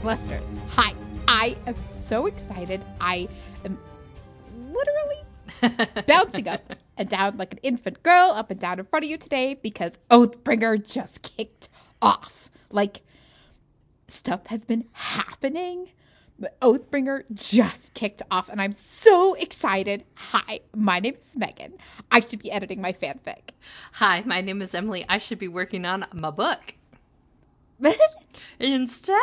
Listeners. Hi. I am so excited. I am literally bouncing up and down like an infant girl, up and down in front of you today because Oathbringer just kicked off. Like, stuff has been happening. But Oathbringer just kicked off, and I'm so excited. Hi, my name is Megan. I should be editing my fanfic. Hi, my name is Emily. I should be working on my book. Instead,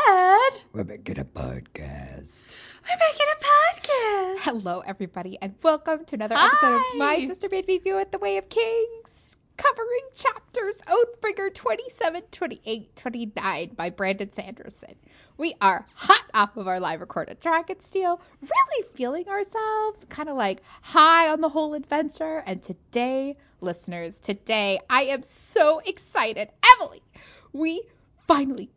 we're making a podcast. Hello, everybody, and welcome to another episode of My Sister Made Me View at the Way of Kings, covering chapters Oathbringer 27, 28, 29 by Brandon Sanderson. We are hot off of our live record at Dragonsteel, really feeling ourselves, kind of like high on the whole adventure. And today, listeners, today I am so excited. Emily, we finally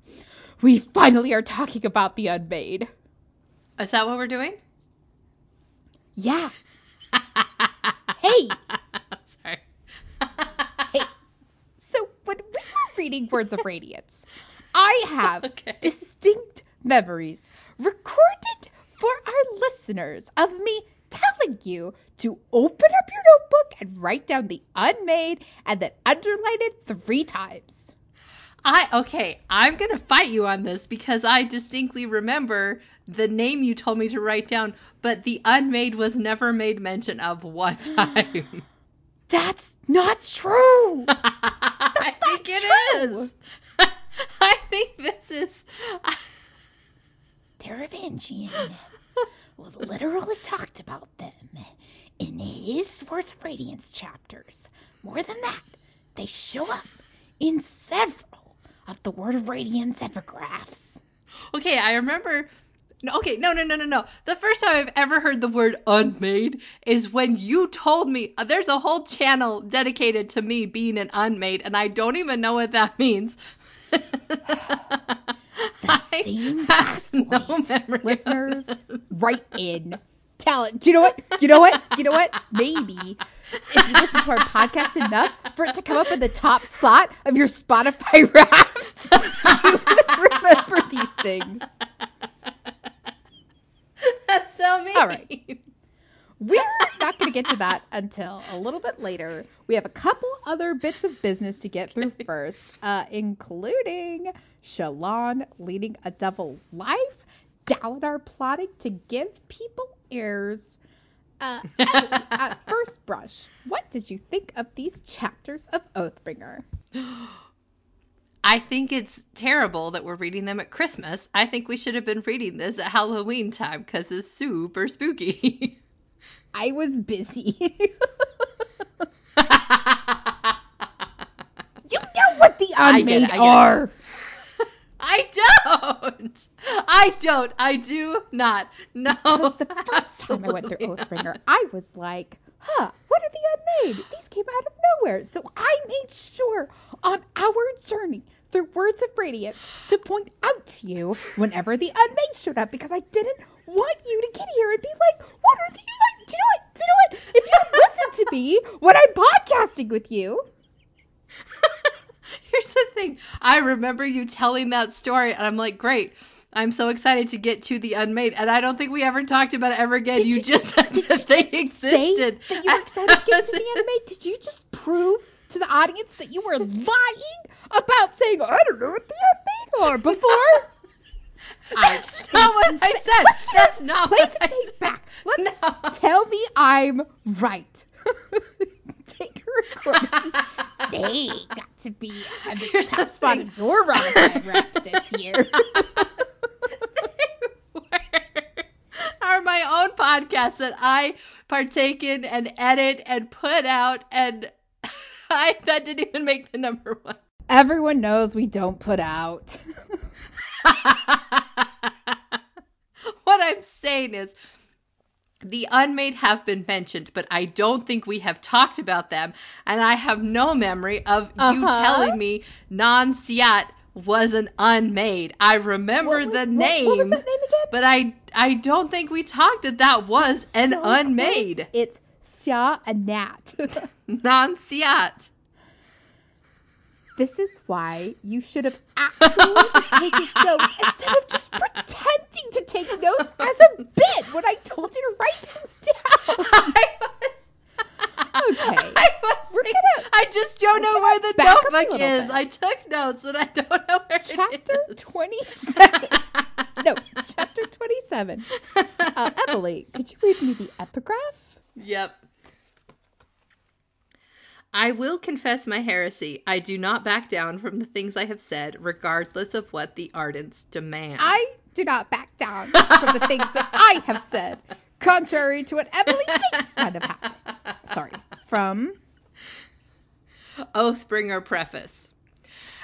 are talking about the Unmade. Is that what we're doing? Yeah. Hey. I'm sorry. Hey. So when we were reading Words of Radiance, I have distinct memories recorded for our listeners of me telling you to open up your notebook and write down the Unmade and then underline it 3 times. I'm going to fight you on this because I distinctly remember the name you told me to write down, but the Unmade was never made mention of one time. That's not true. That's I think it is. I think this is... Taravangian was literally talked about them in his Words of Radiance chapters. More than that, they show up in several of the Word of Radiance epigraphs. Okay, I remember... Okay, no. The first time I've ever heard the word Unmade is when you told me... There's a whole channel dedicated to me being an Unmade, and I don't even know what that means. The same last voice, no listeners. Right in. Talent. Do you know what? Maybe if you listen to our podcast enough for it to come up in the top slot of your Spotify Wrapped, you remember these things. That's so mean. All right. We're not going to get to that until a little bit later. We have a couple other bits of business to get through first, including Shallan leading a double life, Dalinar plotting to give people ears. At first brush, what did you think of these chapters of Oathbringer? I think it's terrible that we're reading them at Christmas. I think we should have been reading this at Halloween time because it's super spooky. I was busy. You know what the Unmade are. I do not. No. Because the first time I went through Oathbringer, I was like, what are the Unmade? These came out of nowhere. So I made sure on our journey through Words of Radiance to point out to you whenever the Unmade showed up because I didn't want you to get here and be like, what are the Unmade? Do you know what? If you listen to me when I'm podcasting with you. Here's the thing. I remember you telling that story, and I'm like, great. I'm so excited to get to the Unmade. And I don't think we ever talked about it ever again. You just said that they existed. Say that you were excited to get to the Unmade? Did you just prove to the audience that you were lying about saying, I don't know what the Unmade are before? That's not what I said. That's not what I said. Play the tape back. Tell me I'm right. Take her recording. They got to be at the top spot of your Radiant Wrapped this year. Are my own podcasts that I partake in and edit and put out, and that didn't even make the number one. Everyone knows we don't put out. What I'm saying is, the Unmade have been mentioned, but I don't think we have talked about them, and I have no memory of you telling me Nanciat was an Unmade. I remember the name. What was that name again? But I don't think we talked that was an Unmade. Close. It's Sja-anat. Nanciat. This is why you should have actually taken notes instead of just pretending to take notes as a bit when I told you to write things down. I just don't know where the notebook is. I took notes and I don't know where it is. Chapter 27. No, chapter 27. Emily, could you read me the epigraph? Yep. I will confess my heresy. I do not back down from the things I have said, regardless of what the Ardents demand. I do not back down from the things that I have said, contrary to what Emily thinks might have happened. Sorry. From Oathbringer Preface.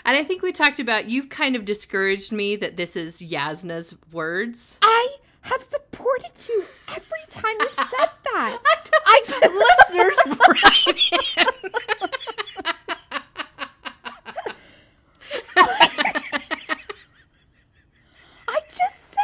And I think we talked about, you've kind of discouraged me that this is Jasnah's words. I have supported you every time you've said that. I just said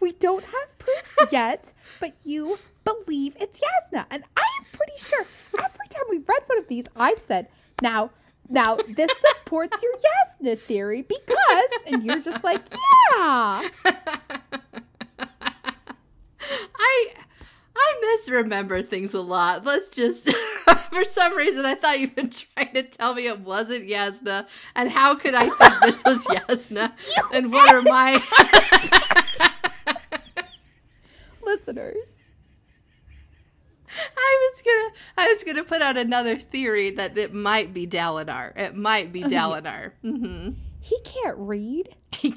we don't have proof yet, but you believe it's Jasnah. And I am pretty sure every time we've read one of these, I've said, now this supports your Jasnah theory because, and you're just like, yeah. I misremember things a lot. Let's just, for some reason, I thought you've been trying to tell me it wasn't Jasnah. And how could I think this was Jasnah? And what are my listeners? I was gonna put out another theory that it might be Dalinar. It might be Dalinar. Mm-hmm. He can't read. He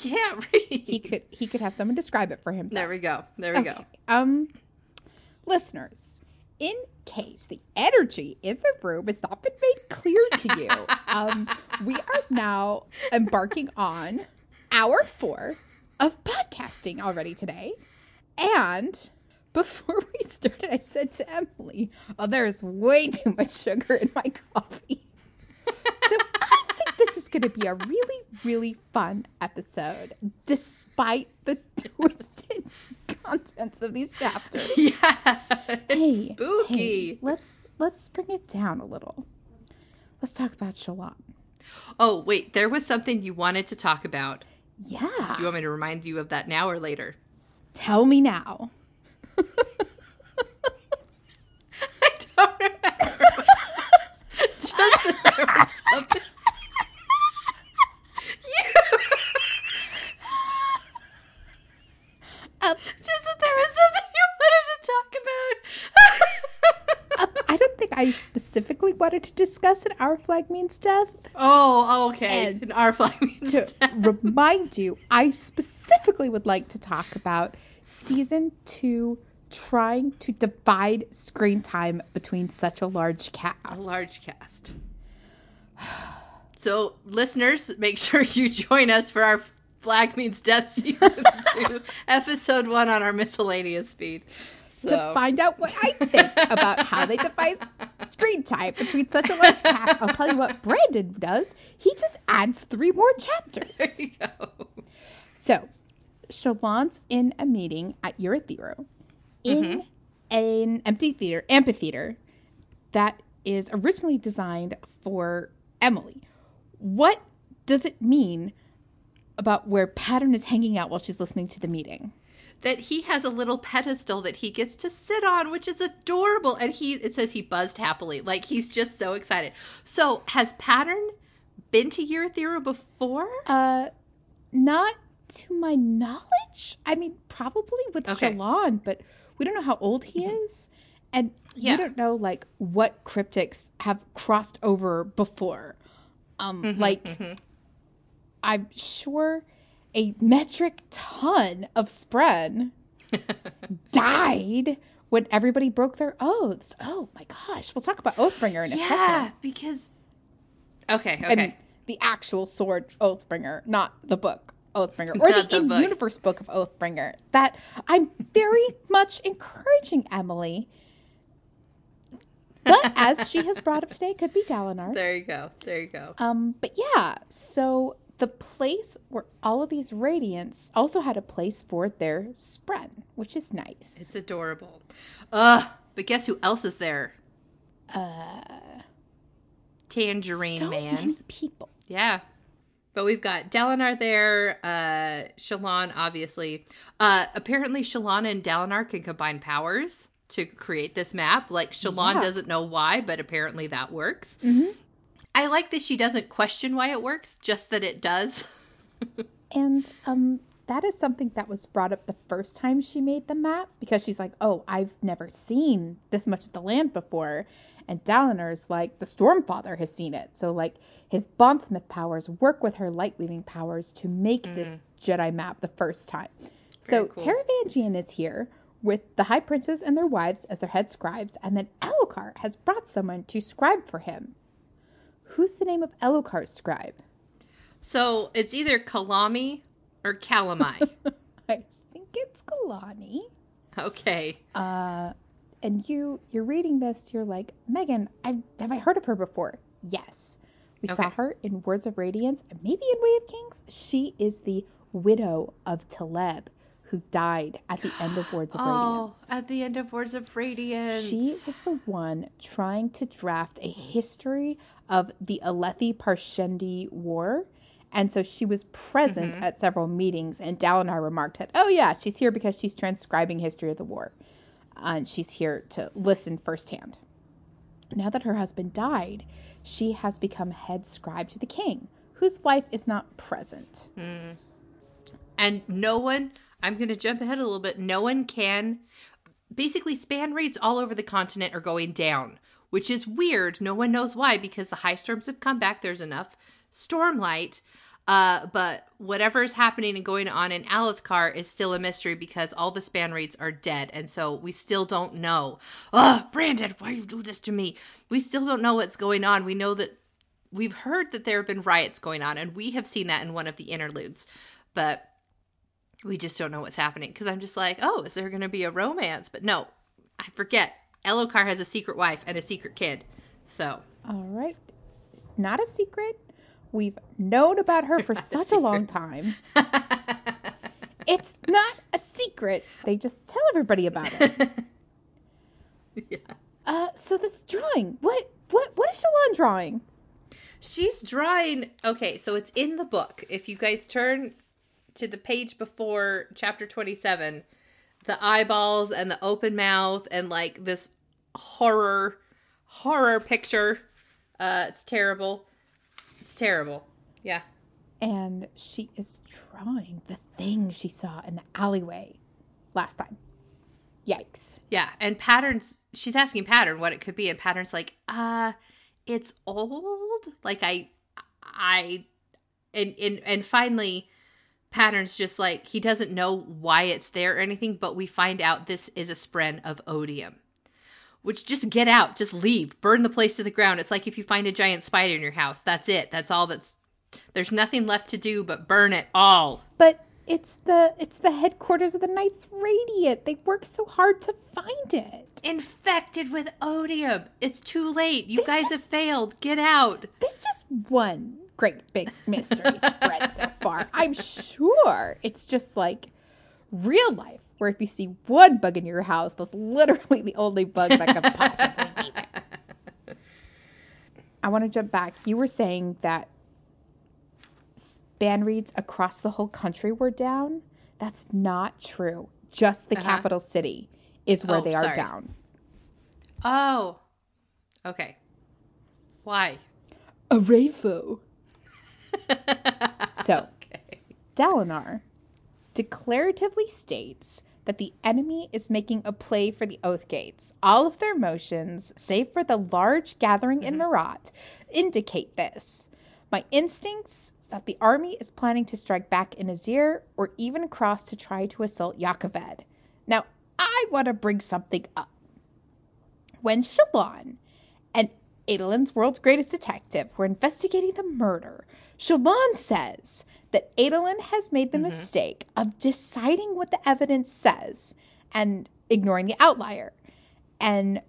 could have someone describe it for him. Though. There we go. Listeners, in case the energy in the room has not been made clear to you, we are now embarking on hour 4 of podcasting already today. And before we started, I said to Emily, "Oh, there is way too much sugar in my coffee." So I think this is going to be a really, really fun episode, despite the twisted contents of these chapters. Yeah, hey, spooky. Hey, let's bring it down a little. Let's talk about Shallan. Oh, wait, there was something you wanted to talk about. Yeah. Do you want me to remind you of that now or later? Tell me now. I don't remember. Just that there was something. Just that there was something you wanted to talk about. I don't think I specifically wanted to discuss an Our Flag Means Death. Oh, okay. And an Our Flag Means Death. To remind you, I specifically would like to talk about Season 2 trying to divide screen time between such a large cast. So, listeners, make sure you join us for Our Flag Means Death Season 2, Episode 1 on our miscellaneous feed. So. To find out what I think about how they define screen time between such a large cast, I'll tell you what Brandon does. He just adds 3 more chapters. There you go. So, Shallan's in a meeting at Urithiru in an empty amphitheater that is originally designed for Emily. What does it mean about where Pattern is hanging out while she's listening to the meeting? That he has a little pedestal that he gets to sit on, which is adorable. And it says he buzzed happily. Like, he's just so excited. So, has Pattern been to Urithiru before? Not to my knowledge. I mean, probably with Shallan, but we don't know how old he is. And we don't know, like, what cryptics have crossed over before. I'm sure a metric ton of Spren died when everybody broke their oaths. Oh, my gosh. We'll talk about Oathbringer in a second. Yeah, because... Okay. I mean, the actual sword Oathbringer, not the book Oathbringer. Or the in-universe book of Oathbringer. That I'm very much encouraging Emily. But as she has brought up today, could be Dalinar. There you go. But yeah, so... The place where all of these Radiants also had a place for their Spren, which is nice. It's adorable. But guess who else is there? Tangerine Man. So many people. Yeah. But we've got Dalinar there, Shallan, obviously. Apparently, Shallan and Dalinar can combine powers to create this map. Like, Shallan doesn't know why, but apparently that works. Mm-hmm. I like that she doesn't question why it works, just that it does. And that is something that was brought up the first time she made the map, because she's like, oh, I've never seen this much of the land before. And Dalinar's like, the Stormfather has seen it. So, like, his Bondsmith powers work with her light-weaving powers to make this Jedi map the first time. Very so, cool. Taravangian is here with the High Princes and their wives as their head scribes, and then Alethkar has brought someone to scribe for him. Who's the name of Elokhar's scribe? So, it's either Kalami or Kalamai. I think it's Kalani. Okay. And you're reading this, you're like, Megan, have I heard of her before? Yes. We saw her in Words of Radiance, maybe in Way of Kings. She is the widow of Taleb, who died at the end of Words of Radiance. Oh, at the end of Words of Radiance. She was the one trying to draft a history of the Alethi-Parshendi War. And so she was present at several meetings, and Dalinar remarked that, oh yeah, she's here because she's transcribing history of the war. And she's here to listen firsthand. Now that her husband died, she has become head scribe to the king, whose wife is not present. Mm. And no one, I'm going to jump ahead a little bit, no one can, basically span rates all over the continent are going down, which is weird. No one knows why, because the high storms have come back. There's enough Stormlight. But whatever is happening and going on in Alethkar is still a mystery because all the span rates are dead. And so we still don't know. Oh, Brandon, why you do this to me? We still don't know what's going on. We know that we've heard that there have been riots going on, and we have seen that in one of the interludes. But we just don't know what's happening, because I'm just like, oh, is there going to be a romance? But no, I forget. Elokar has a secret wife and a secret kid. So. All right. It's not a secret. We've known about her for such a long time. It's not a secret. They just tell everybody about it. Yeah. So this drawing. What is Shallan drawing? She's drawing. Okay, so it's in the book. If you guys turn to the page before chapter 27, the eyeballs and the open mouth and like this horror picture. It's terrible. Terrible. Yeah. And she is drawing the thing she saw in the alleyway last time. Yikes. Yeah. And Pattern's, she's asking Pattern what it could be, and Pattern's like, it's old. Like and finally Pattern's just like, he doesn't know why it's there or anything, but we find out this is a Spren of Odium. Which, just get out, just leave, burn the place to the ground. It's like if you find a giant spider in your house. That's it. That's all that's, there's nothing left to do but burn it all. But it's the headquarters of the Knights Radiant. They worked so hard to find it. Infected with odium. It's too late. You guys have failed. Get out. There's just one great big mystery spread so far. I'm sure it's just like real life, where if you see one bug in your house, that's literally the only bug that could possibly be there. I want to jump back. You were saying that span reads across the whole country were down. That's not true. Just the capital city is where they are down. Oh, okay. Why? A Rafo. So, Dalinar declaratively states that the enemy is making a play for the Oath Gates. All of their motions, save for the large gathering in Marat, indicate this. My instincts is that the army is planning to strike back in Azir or even across to try to assault Yaakoved. Now, I want to bring something up. When Shallan and Adolin's world's greatest detective were investigating the murder, Shallan says that Adolin has made the mistake of deciding what the evidence says and ignoring the outlier. And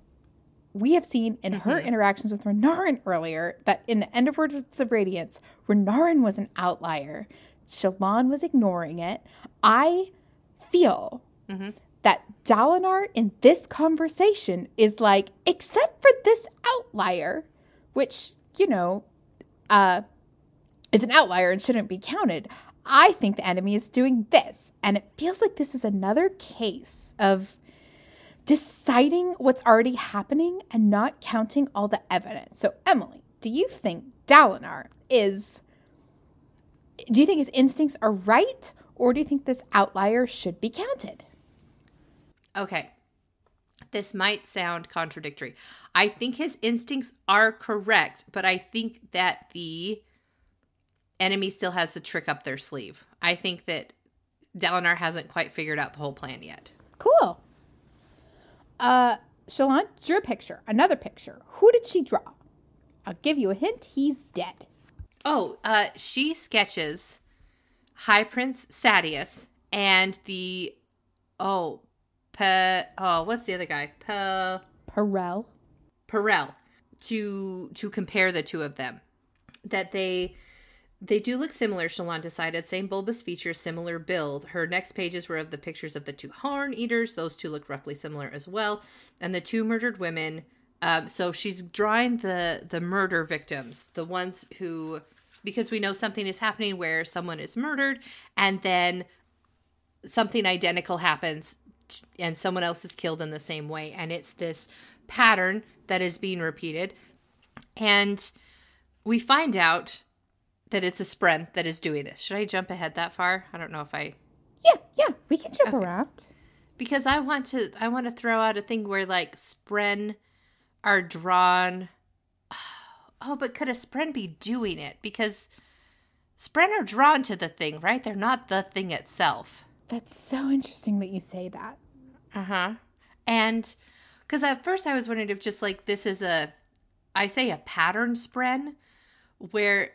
we have seen in her interactions with Renarin earlier that in the end of Words of Radiance, Renarin was an outlier. Shallan was ignoring it. I feel that Dalinar in this conversation is like, except for this outlier, which, you know, is an outlier and shouldn't be counted. I think the enemy is doing this. And it feels like this is another case of deciding what's already happening and not counting all the evidence. So, Emily, do you think Dalinar is... do you think his instincts are right, or do you think this outlier should be counted? Okay. This might sound contradictory. I think his instincts are correct, but I think that the enemy still has the trick up their sleeve. I think that Dalinar hasn't quite figured out the whole plan yet. Cool. Shallan drew a picture. Another picture. Who did she draw? I'll give you a hint. He's dead. Oh, she sketches High Prince Sadeas and the, what's the other guy? Perel. To compare the two of them. That they do look similar, Shallan decided. Same bulbous features, similar build. Her next pages were of the pictures of the two Harn Eaters. Those two look roughly similar as well. And the two murdered women. So she's drawing the murder victims. The ones who, because we know something is happening where someone is murdered. And then something identical happens and someone else is killed in the same way. And it's this pattern that is being repeated. And we find out that it's a Spren that is doing this. Should I jump ahead that far? I don't know if I... Yeah, we can jump around. Because I want to throw out a thing where, like, Spren are drawn... Oh, but could a Spren be doing it? Because Spren are drawn to the thing, right? They're not the thing itself. That's so interesting that you say that. Uh-huh. And... because at first I was wondering if just, like, this is a... I say a pattern Spren... where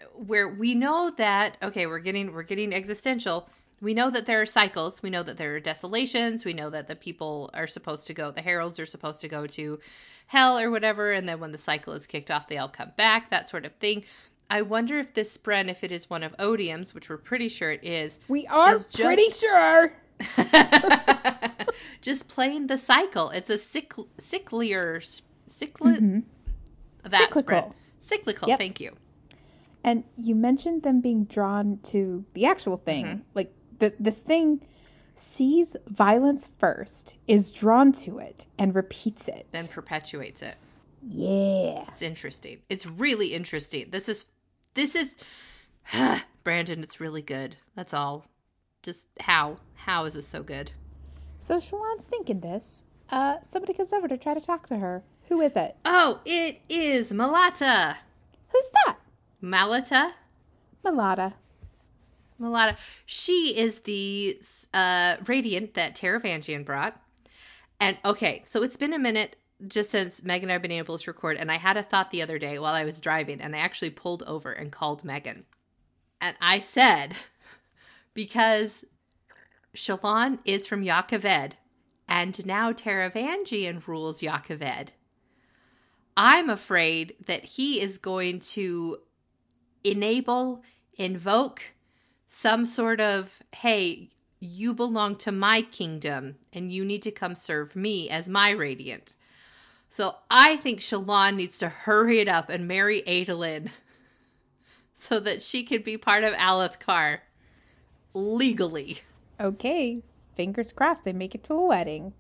we know that, okay, we're getting existential. We know that there are cycles. We know that there are desolations. We know that the people are supposed to go, the heralds are supposed to go to hell or whatever. And then when the cycle is kicked off, they all come back, that sort of thing. I wonder if this Spren, if it is one of Odium's, which we're pretty sure it is. We are is just, pretty sure. Just playing the cycle. It's a cyclical. Spren. Cyclical, yep. Thank you. And you mentioned them being drawn to the actual thing. Mm-hmm. Like, this thing sees violence first, is drawn to it, and repeats it. Then perpetuates it. Yeah. It's interesting. It's really interesting. This is, Brandon, it's really good. That's all. Just how is it so good? So Shallan's thinking this. Somebody comes over to try to talk to her. Who is it? Oh, it is Malata. Who's that? Malata. She is the Radiant that Taravangian brought. And okay, so it's been a minute just since Megan and I have been able to record. And I had a thought the other day while I was driving. And I actually pulled over and called Megan. And I said, because Shallan is from Yaakoved. And now Taravangian rules Yaakoved. I'm afraid that he is going to invoke some sort of, hey, you belong to my kingdom and you need to come serve me as my Radiant. So I think Shallan needs to hurry it up and marry Adolin so that she can be part of Alethkar legally. Okay. Fingers crossed they make it to a wedding.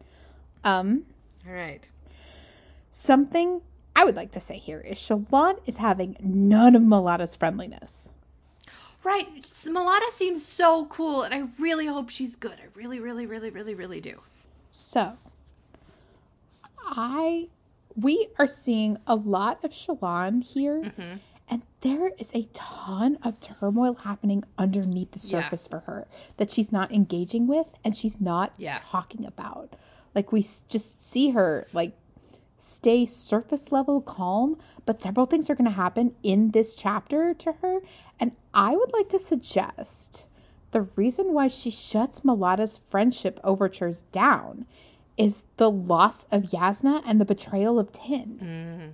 All right. Something I would like to say here is Shallan is having none of Malata's friendliness. Right. Malata seems so cool, and I really hope she's good. I really, really, really, really, really do. So, we are seeing a lot of Shallan here, mm-hmm. And there is a ton of turmoil happening underneath the surface for her that she's not engaging with and she's not talking about. Like, we just see her, like, stay surface level calm, but several things are going to happen in this chapter to her. And I would like to suggest the reason why she shuts Malata's friendship overtures down is the loss of Jasnah and the betrayal of Tin. Mm-hmm.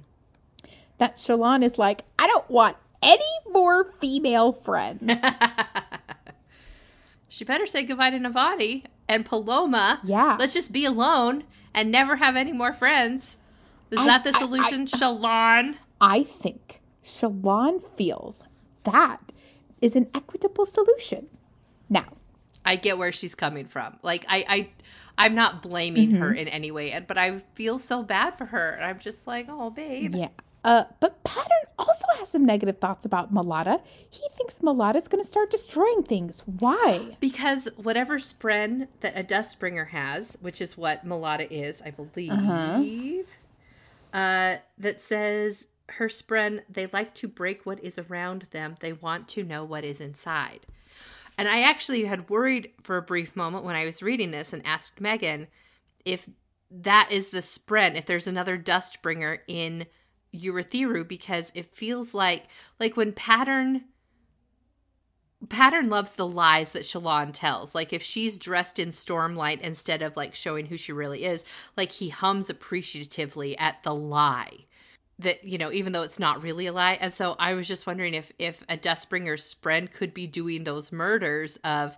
That Shallan is like, I don't want any more female friends. She better say goodbye to Navani and Paloma. Yeah. Let's just be alone and never have any more friends. Is that the solution, Shallan? I think Shallan feels that is an equitable solution. Now, I get where she's coming from. Like, I'm not blaming her in any way, but I feel so bad for her. And I'm just like, oh, babe. Yeah. But Pattern also has some negative thoughts about Malada. He thinks Malada's going to start destroying things. Why? Because whatever Spren that a Dustbringer has, which is what Malada is, I believe, that says her Spren, they like to break what is around them. They want to know what is inside. And I actually had worried for a brief moment when I was reading this and asked Megan if that is the Spren, if there's another Dustbringer in Urithiru, because it feels like when Pattern loves the lies that Shallan tells. Like, if she's dressed in Stormlight instead of, like, showing who she really is, like, he hums appreciatively at the lie. That, you know, even though it's not really a lie. And so I was just wondering if a Dustbringer's Spren could be doing those murders of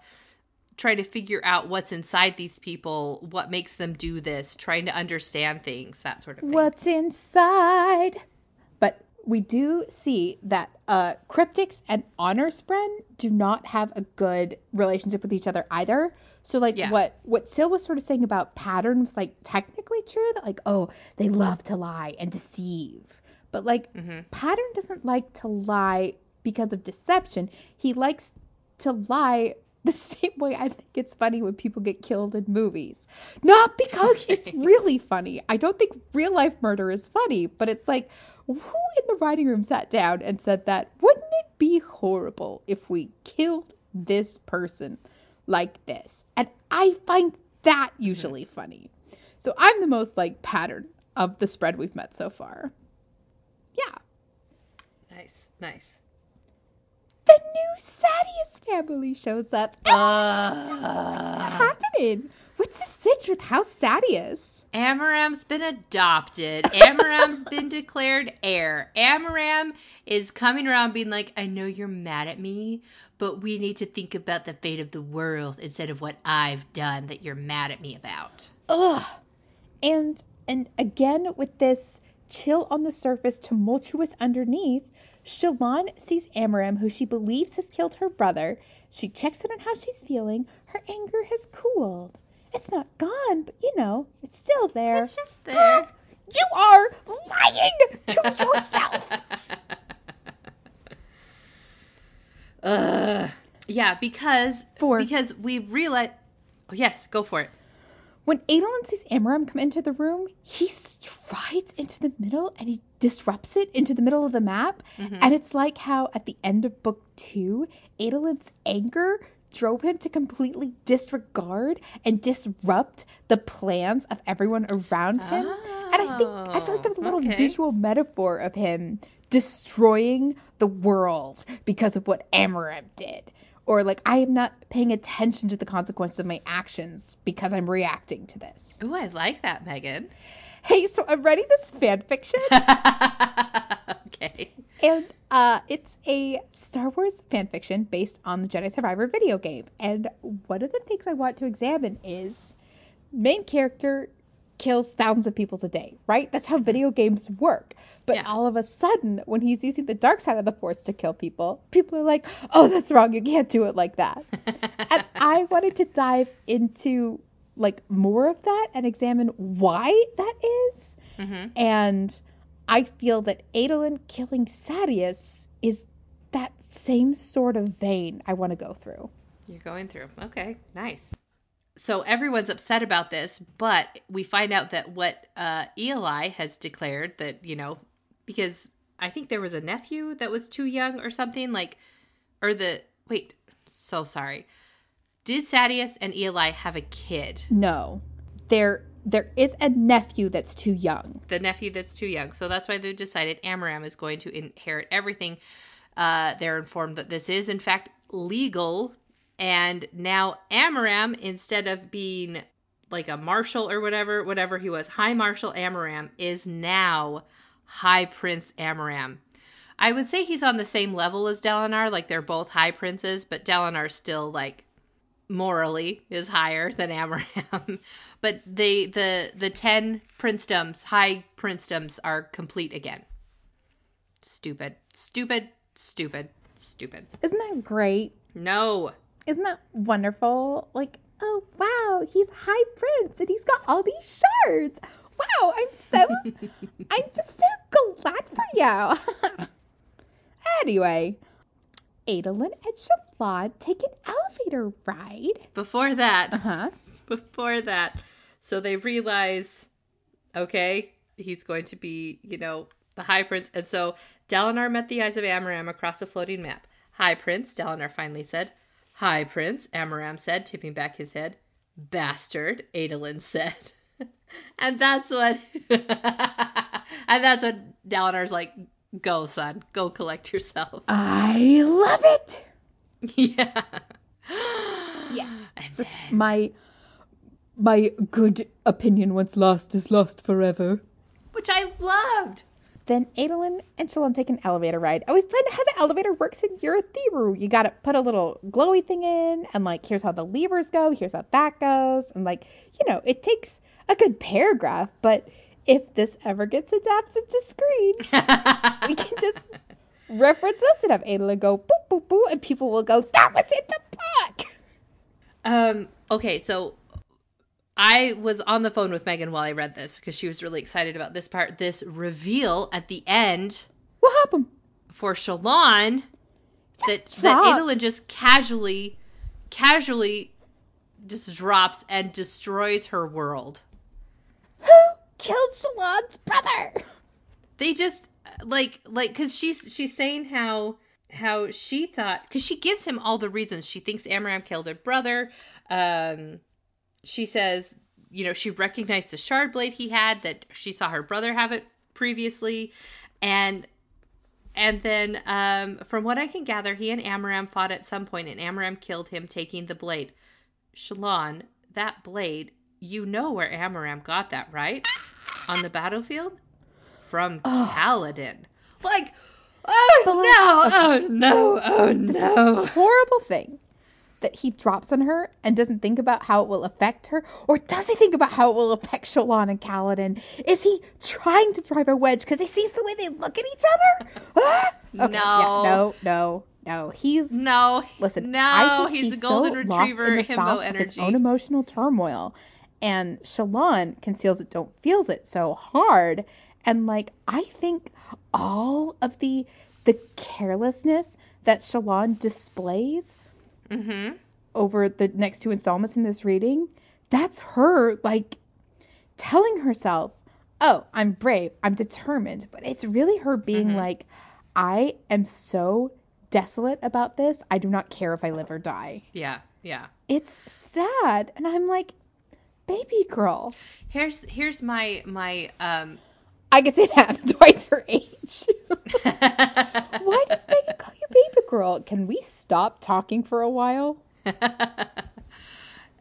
trying to figure out what's inside these people, what makes them do this, trying to understand things, that sort of thing. What's inside? But we do see that Cryptics and Honor Spren do not have a good relationship with each other either. So, like, what Syl was sort of saying about Pattern was, like, technically true. That, like, oh, they love to lie and deceive. But, like, Pattern doesn't like to lie because of deception. He likes to lie the same way I think it's funny when people get killed in movies. Not because it's really funny. I don't think real life murder is funny. But it's like, who in the writing room sat down and said that? Wouldn't it be horrible if we killed this person? Like this. And I find that usually funny. So I'm the most, like, Pattern of the spread we've met so far. Yeah. Nice. The new Sadeas family shows up. What's happening? What's the sitch with House Sadeas? Amaram's been adopted. Amaram's been declared heir. Amaram is coming around being like, I know you're mad at me, but we need to think about the fate of the world instead of what I've done that you're mad at me about. Ugh. And again, with this chill on the surface, tumultuous underneath, Shallan sees Amaram, who she believes has killed her brother. She checks in on how she's feeling. Her anger has cooled. It's not gone, but, you know, it's still there. It's just there. You are lying to yourself. Yeah, because we realize... Oh, yes, go for it. When Adolin sees Amaram come into the room, he strides into the middle and he disrupts it into the middle of the map. And it's like how at the end of book 2, Adolin's anger drove him to completely disregard and disrupt the plans of everyone around him. Oh, and I feel like there was a little visual metaphor of him destroying the world because of what Amaram did. Or, like, I am not paying attention to the consequences of my actions because I'm reacting to this. Ooh, I like that, Megan. Hey, so I'm writing this fan fiction. Okay. And it's a Star Wars fan fiction based on the Jedi Survivor video game. And one of the things I want to examine is main character kills thousands of people a day, right? That's how video games work. But all of a sudden, when he's using the dark side of the Force to kill people, people are like, oh, that's wrong. You can't do it like that. And I wanted to dive into, like, more of that and examine why that is. And I feel that Adolin killing Sadeas is that same sort of vein I want to go through. You're going through. Okay, nice. So everyone's upset about this, but we find out that what Eli has declared that, you know, because I think there was a nephew that was too young or something, like, or the, wait, so sorry. Did Sadeas and Eli have a kid? No. There is a nephew that's too young. The nephew that's too young. So that's why they decided Amaram is going to inherit everything. They're informed that this is, in fact, legal. And now Amaram, instead of being like a marshal or whatever he was, High Marshal Amaram is now High Prince Amaram. I would say he's on the same level as Dalinar. Like, they're both high princes, but Dalinar still, like, morally is higher than Amaram. But the 10 princedoms, high princedoms, are complete again. Stupid. Stupid. Isn't that great? No. Isn't that wonderful? Like, oh, wow, he's High Prince and he's got all these shards. Wow, I'm just so glad for you. Anyway, Adolin and Shallan take an elevator ride. Before that, so they realize, okay, he's going to be, the High Prince. And so Dalinar met the eyes of Amaram across a floating map. High Prince, Dalinar finally said. High Prince, Amaram said, tipping back his head. Bastard, Adolin said. And that's what Dalinar's like, go, son. Go collect yourself. I love it. Yeah. Yeah. And just then... My good opinion once lost is lost forever. Which I loved. Then Adolin and Shallan take an elevator ride. Oh, we find out how the elevator works in Urithiru. You got to put a little glowy thing in. And, here's how the levers go. Here's how that goes. And, it takes a good paragraph. But if this ever gets adapted to screen, we can just reference this and have Adolin go, boop, boop, boop. And people will go, that was in the book. Okay, so... I was on the phone with Megan while I read this because she was really excited about this part. This reveal at the end. What happened? For Shallan, that Adolin just casually just drops and destroys her world. Who killed Shallan's brother? They just, because she's saying how she thought, because she gives him all the reasons. She thinks Amaram killed her brother. She says, she recognized the Shardblade he had, that she saw her brother have it previously. And then, from what I can gather, he and Amaram fought at some point, and Amaram killed him, taking the blade. Shallan, that blade, where Amaram got that, right? On the battlefield? From Kaladin. This is a horrible thing. That he drops on her and doesn't think about how it will affect her? Or does he think about how it will affect Shallan and Kaladin? Is he trying to drive a wedge because he sees the way they look at each other? Okay, no. He's a golden retriever, himbo energy. His own emotional turmoil. And Shallan conceals it, don't feels it so hard. And I think all of the carelessness that Shallan displays over the next two installments in this reading, that's her telling herself, oh, I'm brave, I'm determined, but it's really her being I am so desolate about this, I do not care if I live or die. Yeah It's sad. And I'm baby girl, here's my I could say that twice her age. Why does Megan call you baby girl? Can we stop talking for a while?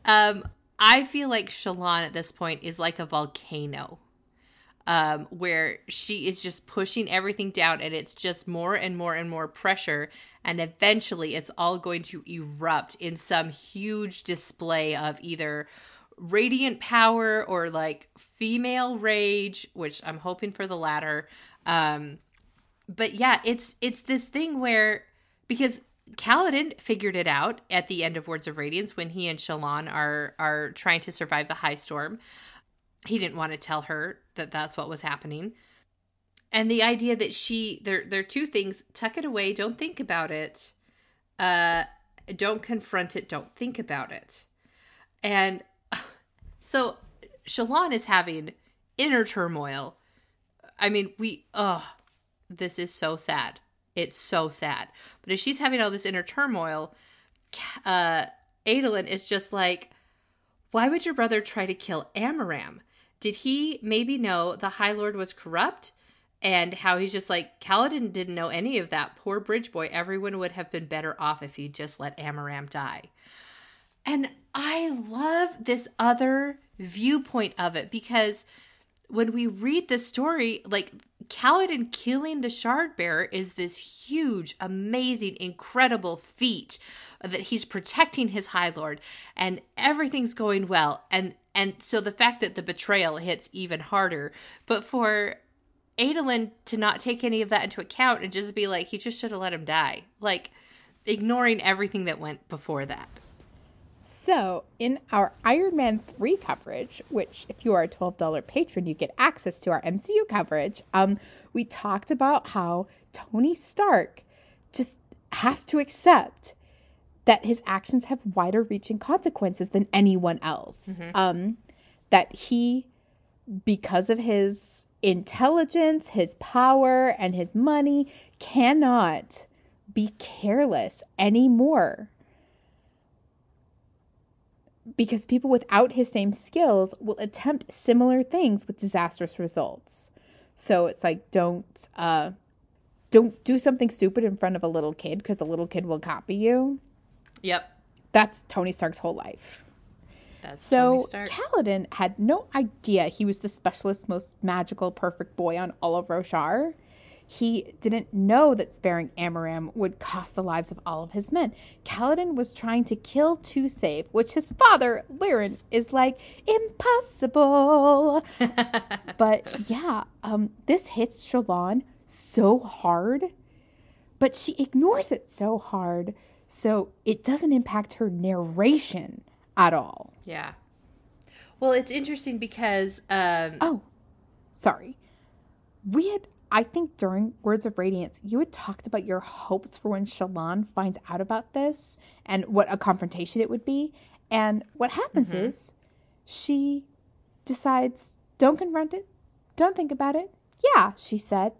I feel like Shallan at this point is like a volcano, where she is just pushing everything down, and it's just more and more and more pressure, and eventually it's all going to erupt in some huge display of either radiant power or female rage, which I'm hoping for the latter. But yeah, it's this thing where, because Kaladin figured it out at the end of Words of Radiance when he and Shallan are trying to survive the high storm. He didn't want to tell her that that's what was happening. And the idea that there are two things: tuck it away, don't think about it, don't confront it, don't think about it. And so Shallan is having inner turmoil. I mean, this is so sad. It's so sad. But as she's having all this inner turmoil, Adolin is just like, why would your brother try to kill Amaram? Did he maybe know the High Lord was corrupt? And how he's just like, Kaladin didn't know any of that. Poor bridge boy. Everyone would have been better off if he just let Amaram die. And I love this other viewpoint of it, because when we read this story, Kaladin killing the Shardbearer is this huge, amazing, incredible feat that he's protecting his High Lord and everything's going well. And so the fact that the betrayal hits even harder. But for Adolin to not take any of that into account and just be like, he just should have let him die. Like, ignoring everything that went before that. So, in our Iron Man 3 coverage, which if you are a $12 patron, you get access to our MCU coverage, we talked about how Tony Stark just has to accept that his actions have wider-reaching consequences than anyone else. Mm-hmm. That he, because of his intelligence, his power, and his money, cannot be careless anymore. Because people without his same skills will attempt similar things with disastrous results. So it's like, don't do something stupid in front of a little kid because the little kid will copy you. Yep. That's Tony Stark's whole life. That's so Tony Stark. Kaladin had no idea he was the specialist, most magical, perfect boy on all of Roshar. He didn't know that sparing Amaram would cost the lives of all of his men. Kaladin was trying to kill to save, which his father, Liren, is like, impossible. But yeah, this hits Shallan so hard, but she ignores it so hard, so it doesn't impact her narration at all. Yeah. Well, it's interesting because... oh, sorry. We had... I think during Words of Radiance, you had talked about your hopes for when Shallan finds out about this and what a confrontation it would be. And what happens is she decides, don't confront it. Don't think about it. Yeah, she said.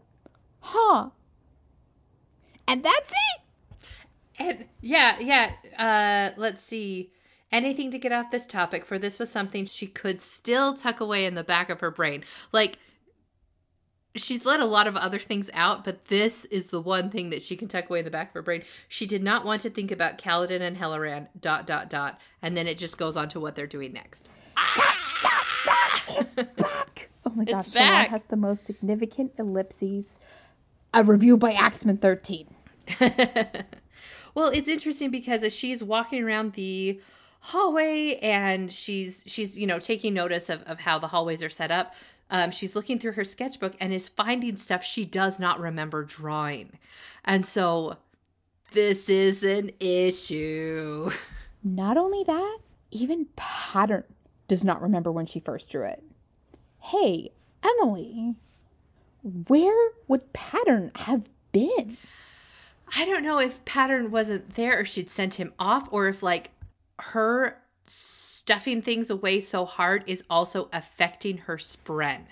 Huh. And that's it. And yeah. Let's see. Anything to get off this topic, for this was something she could still tuck away in the back of her brain. Like... she's let a lot of other things out, but this is the one thing that she can tuck away in the back of her brain. She did not want to think about Kaladin and Helaran, ... And then it just goes on to what they're doing next. It's back! Oh my gosh, Shallan has the most significant ellipses. A review by Axeman 13. Well, it's interesting because as she's walking around the hallway and she's taking notice of how the hallways are set up, she's looking through her sketchbook and is finding stuff she does not remember drawing. And so this is an issue. Not only that, even Pattern does not remember when she first drew it. Hey, Emily, where would Pattern have been? I don't know if Pattern wasn't there or she'd sent him off, or if like her... stuffing things away so hard is also affecting her Spren.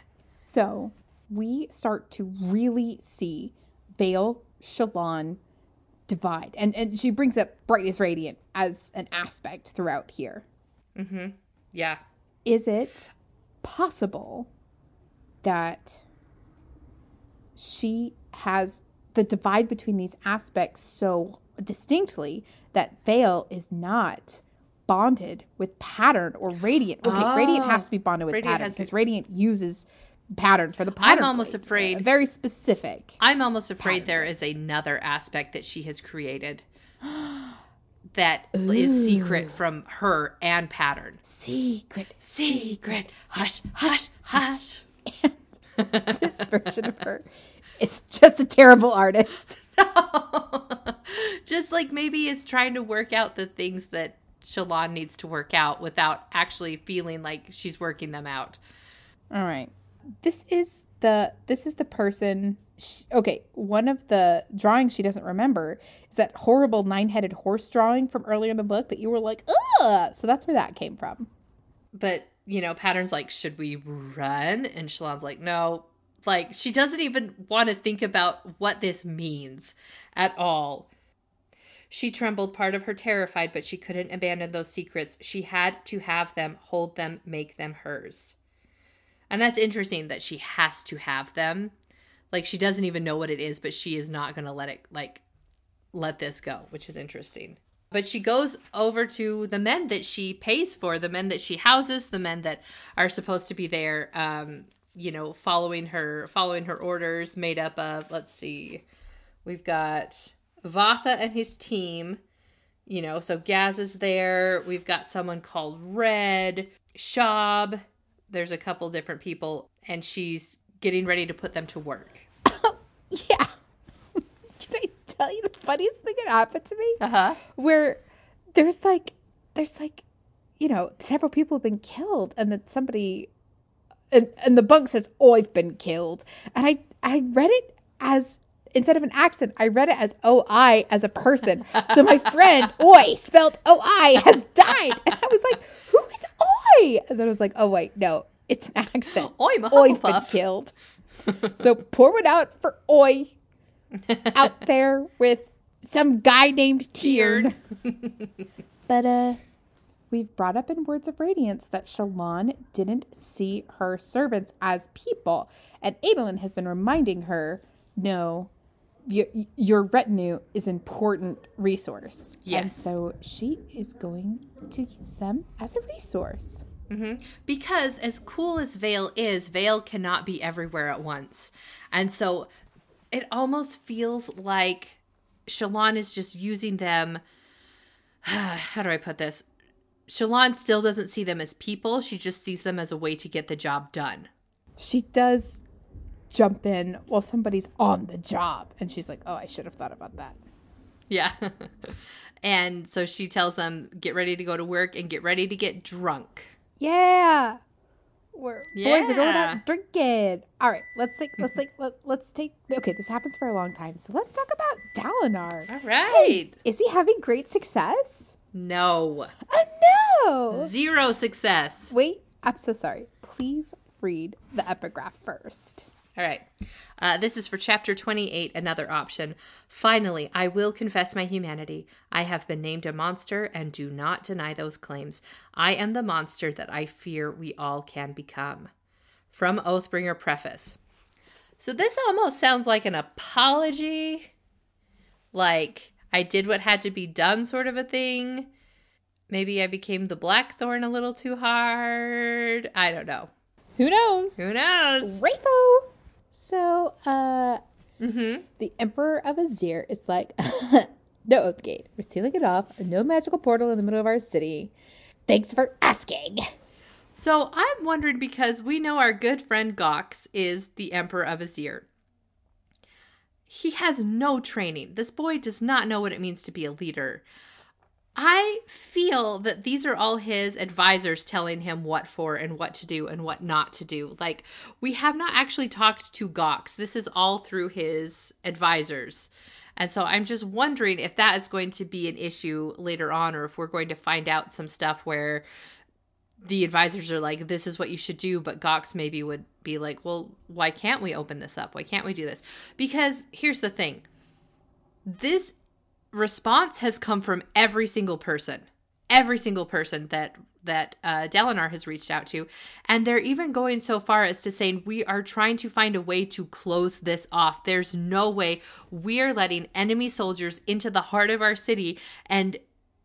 So we start to really see Veil, Shallan divide. And she brings up Brightness Radiant as an aspect throughout here. Mm-hmm. Yeah. Is it possible that she has the divide between these aspects so distinctly that Veil is not... bonded with Pattern or Radiant? Okay, oh, Radiant has to be bonded with Pattern because Radiant uses Pattern for the Pattern. Very specific. I'm almost afraid Pattern. There is another aspect that she has created that is secret from her and Pattern. Secret. Hush. And this version of her is just a terrible artist. Just like maybe is trying to work out the things that Shallan needs to work out without actually feeling like she's working them out. All right. This is the person. One of the drawings she doesn't remember is that horrible 9-headed horse drawing from earlier in the book that you were like, ugh. So that's where that came from. But, Pattern's like, should we run? And Shallan's like, no. Like, she doesn't even want to think about what this means at all. She trembled, part of her terrified, but she couldn't abandon those secrets. She had to have them, hold them, make them hers. And that's interesting that she has to have them. Like, she doesn't even know what it is, but she is not going to let this go, which is interesting. But she goes over to the men that she pays for, the men that she houses, the men that are supposed to be there, following her orders, made up of, let's see, we've got... Vatha and his team, so Gaz is there. We've got someone called Red, Shab. There's a couple different people, and she's getting ready to put them to work. Oh, yeah. Did I tell you the funniest thing that happened to me? Uh-huh. Where there's like, you know, several people have been killed, and then somebody, and the bunk says, "Oh, I've been killed." And I read it as, instead of an accent, I read it as "Oi" as a person. So my friend, "Oi," spelled "Oi," has died. And I was like, "Who is Oi?" And then I was like, "Oh, wait, no, it's an accent. Oi, my Oi's been killed." So pour one out for Oi out there with some guy named Tiered. But we've brought up in Words of Radiance that Shallan didn't see her servants as people. And Adolin has been reminding her, no, your retinue is an important resource. Yes. And so she is going to use them as a resource. Mm-hmm. Because as cool as Veil is, Veil cannot be everywhere at once. And so it almost feels like Shallan is just using them. How do I put this? Shallan still doesn't see them as people. She just sees them as a way to get the job done. She does jump in while somebody's on the job. And she's like, "Oh, I should have thought about that." Yeah. And so she tells them, get ready to go to work and get ready to get drunk. Yeah. Boys are going out drinking. All right. Let's take. Okay. This happens for a long time. So let's talk about Dalinar. All right. Hey, is he having great success? No. Oh, no. Zero success. Wait. I'm so sorry. Please read the epigraph first. All right. This is for chapter 28, Another Option. "Finally, I will confess my humanity. I have been named a monster and do not deny those claims. I am the monster that I fear we all can become." From Oathbringer Preface. So this almost sounds like an apology, like I did what had to be done sort of a thing. Maybe I became the Blackthorn a little too hard. I don't know. Who knows? Who knows? Rapo! So, the Emperor of Azir is like, "No Oathgate. We're sealing it off. No magical portal in the middle of our city. Thanks for asking." So I'm wondering, because we know our good friend Gox is the Emperor of Azir. He has no training. This boy does not know what it means to be a leader. I feel that these are all his advisors telling him what for and what to do and what not to do. Like, we have not actually talked to Gox. This is all through his advisors. And so I'm just wondering if that is going to be an issue later on, or if we're going to find out some stuff where the advisors are like, "This is what you should do," but Gox maybe would be like, "Well, why can't we open this up? Why can't we do this?" Because here's the thing. This response has come from every single person that Dalinar has reached out to. And they're even going so far as to saying, "We are trying to find a way to close this off. There's no way we're letting enemy soldiers into the heart of our city. And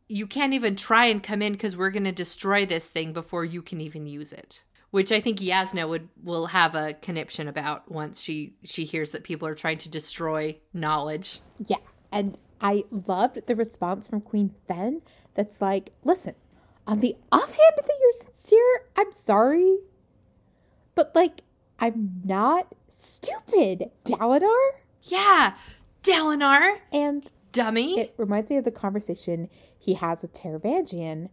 you can't even try and come in, because we're going to destroy this thing before you can even use it." Which I think Jasnah will have a conniption about once she hears that people are trying to destroy knowledge. Yeah. And I loved the response from Queen Fen that's like, "Listen, on the offhand that you're sincere, I'm sorry. But, like, I'm not stupid, Dalinar." Yeah, Dalinar. And dummy. It reminds me of the conversation he has with Taravangian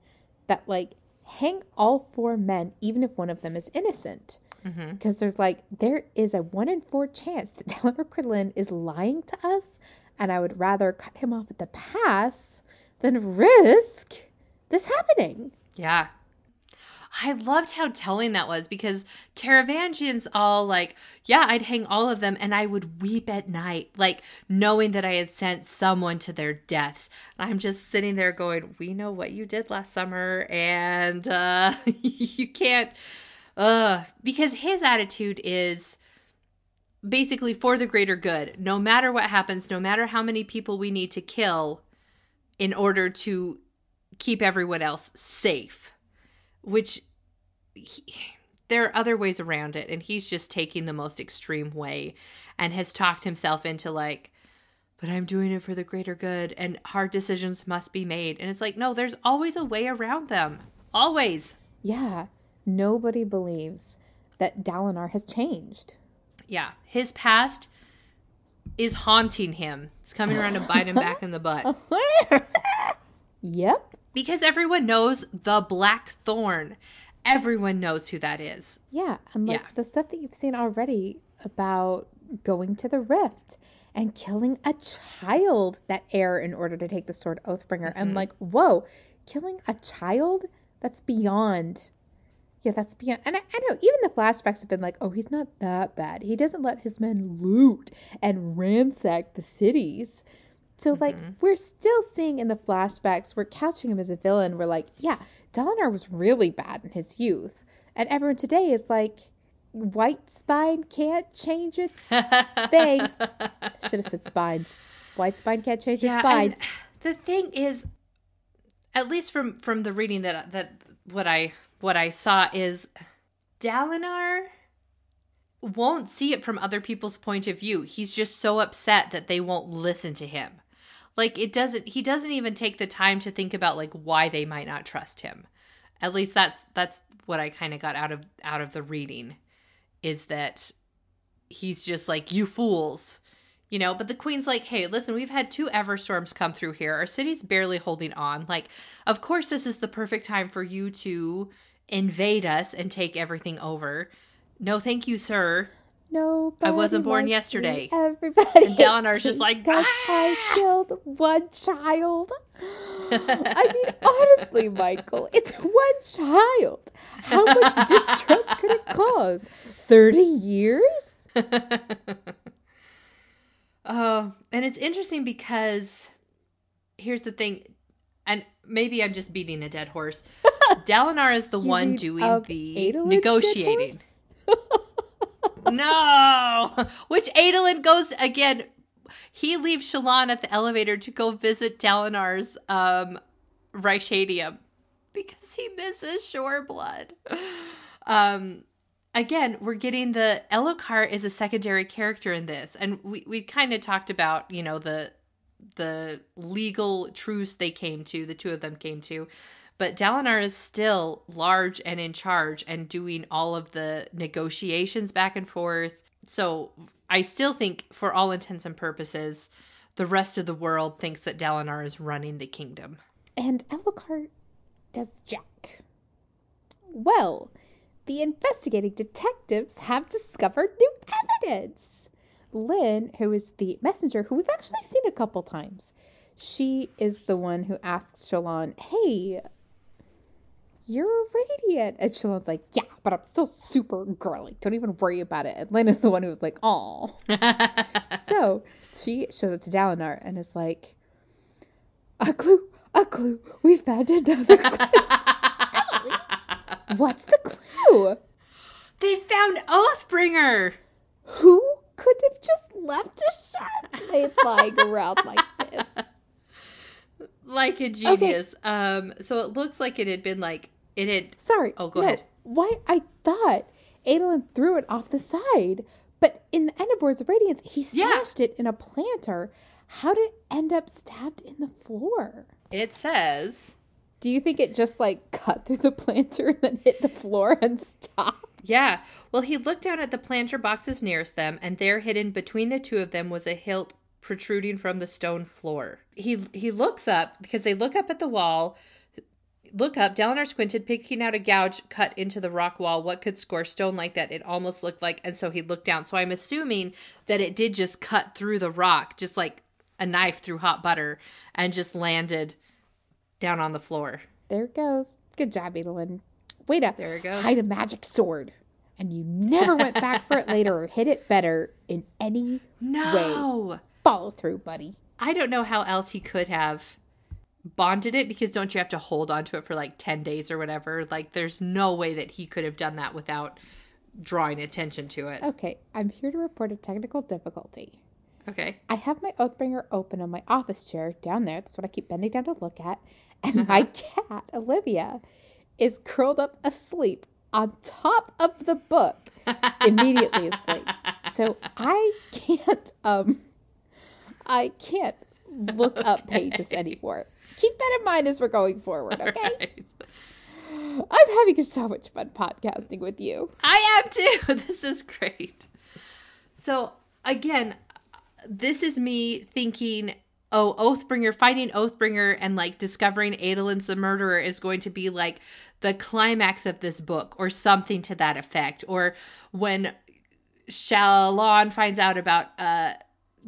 that, like, hang all four men, even if one of them is innocent. Because there's, like, there is a 1 in 4 chance that Dalinar Krillin is lying to us. And I would rather cut him off at the pass than risk this happening. Yeah. I loved how telling that was, because Taravangian's all like, "Yeah, I'd hang all of them and I would weep at night, like knowing that I had sent someone to their deaths." And I'm just sitting there going, "We know what you did last summer, and you can't." Because his attitude is basically for the greater good. No matter what happens, no matter how many people we need to kill in order to keep everyone else safe, which there are other ways around it. And he's just taking the most extreme way and has talked himself into like, "But I'm doing it for the greater good and hard decisions must be made." And it's like, no, there's always a way around them. Always. Yeah. Nobody believes that Dalinar has changed. Yeah, his past is haunting him. It's coming around to bite him back in the butt. Yep. Because everyone knows the Blackthorn. Everyone knows who that is. Yeah, and like the stuff that you've seen already about going to the Rift and killing a child, that heir, in order to take the Sword Oathbringer. Mm-hmm. And like, whoa, killing a child? That's beyond. Yeah, that's beyond. And I know even the flashbacks have been like, oh, he's not that bad. He doesn't let his men loot and ransack the cities. So like, we're still seeing in the flashbacks, we're couching him as a villain. We're like, yeah, Dalinar was really bad in his youth. And everyone today is like, white spine can't change its fangs. Should have said spines. White spine can't change its spines. The thing is, at least from the reading that what I saw is, Dalinar won't see it from other people's point of view. He's just so upset that they won't listen to him. Like, he doesn't even take the time to think about like why they might not trust him. At least that's what I kind of got out of the reading, is that he's just like, you fools, you know. But the queen's like, hey, listen, we've had 2 Everstorms come through here. Our city's barely holding on. Like, of course, this is the perfect time for you to invade us and take everything over. No, thank you, sir. Nobody. I wasn't born yesterday. Everybody. And Dalinar's just like, ah! I killed one child. I mean, honestly, Michael, it's one child. How much distrust could it cause? 30 years? Oh, and it's interesting because here's the thing, and maybe I'm just beating a dead horse. Dalinar is the one doing the negotiating. No! Which Adolin goes again. He leaves Shallan at the elevator to go visit Dalinar's Reichadium because he misses Shoreblood. Again, we're getting the Alethkar is a secondary character in this, and we kind of talked about, you know, the legal truce they came to, the two of them came to, but Dalinar is still large and in charge and doing all of the negotiations back and forth. So I still think, for all intents and purposes, the rest of the world thinks that Dalinar is running the kingdom. And Alethkar does jack. Well, the investigating detectives have discovered new evidence. Lynn, who is the messenger, who we've actually seen a couple times, she is the one who asks Shallan, hey, you're a Radiant. And Shallan's like, yeah, but I'm still super girly. Don't even worry about it. And Lynn is the one who was like, aw. So she shows up to Dalinar and is like, a clue. We found another clue. What's the clue? They found Oathbringer. Who could have just left a Shardblade lying around like this? Like a genius. Okay. So it looks like it had been like, it had... Sorry. Oh, go ahead. Why? I thought Adolin threw it off the side, but in the end of Words of Radiance, he smashed it in a planter. How did it end up stabbed in the floor? It says... Do you think it just like cut through the planter and then hit the floor and stopped? Yeah. Well, he looked down at the planter boxes nearest them, and there, hidden between the two of them, was a hilt protruding from the stone floor. He looks up because they look up at the wall. Look up. Dalinar squinted, picking out a gouge cut into the rock wall. What could score stone like that? It almost looked like, and so he looked down. So I'm assuming that it did just cut through the rock, just like a knife through hot butter, and just landed down on the floor. There it goes. Good job, Adolin. Way to hide a magic sword. And you never went back for it later or hid it better in any way. Follow through, buddy. I don't know how else he could have bonded it, because don't you have to hold onto it for like 10 days or whatever? Like, there's no way that he could have done that without drawing attention to it. Okay, I'm here to report a technical difficulty. Okay. I have my Oathbringer open on my office chair down there. That's what I keep bending down to look at. And my cat, Olivia, is curled up asleep on top of the book, immediately asleep. So I can't look up pages anymore. Keep that in mind as we're going forward, okay? Right. I'm having so much fun podcasting with you. I am too. This is great. So again, this is me thinking, oh, Oathbringer, fighting Oathbringer and like discovering Adolin's the murderer is going to be like the climax of this book or something to that effect. Or when Shallan finds out about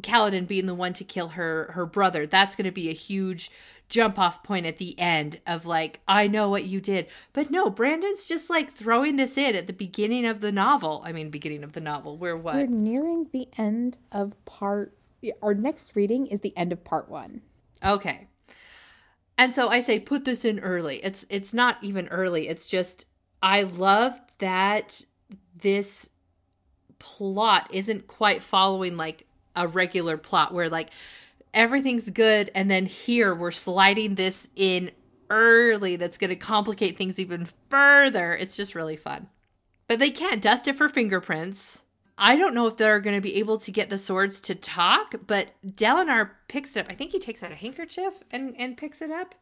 Kaladin being the one to kill her brother, that's going to be a huge jump off point at the end of like, I know what you did. But no, Brandon's just like throwing this in at the beginning of the novel. I mean, beginning of the novel. We're nearing the end of part. Our next reading is the end of part one. Okay. And so I say, put this in early. It's not even early. It's just, I love that this plot isn't quite following like a regular plot where like everything's good. And then here we're sliding this in early. That's going to complicate things even further. It's just really fun, but they can't dust it for fingerprints. I don't know if they're going to be able to get the swords to talk, but Dalinar picks it up. I think he takes out a handkerchief and picks it up.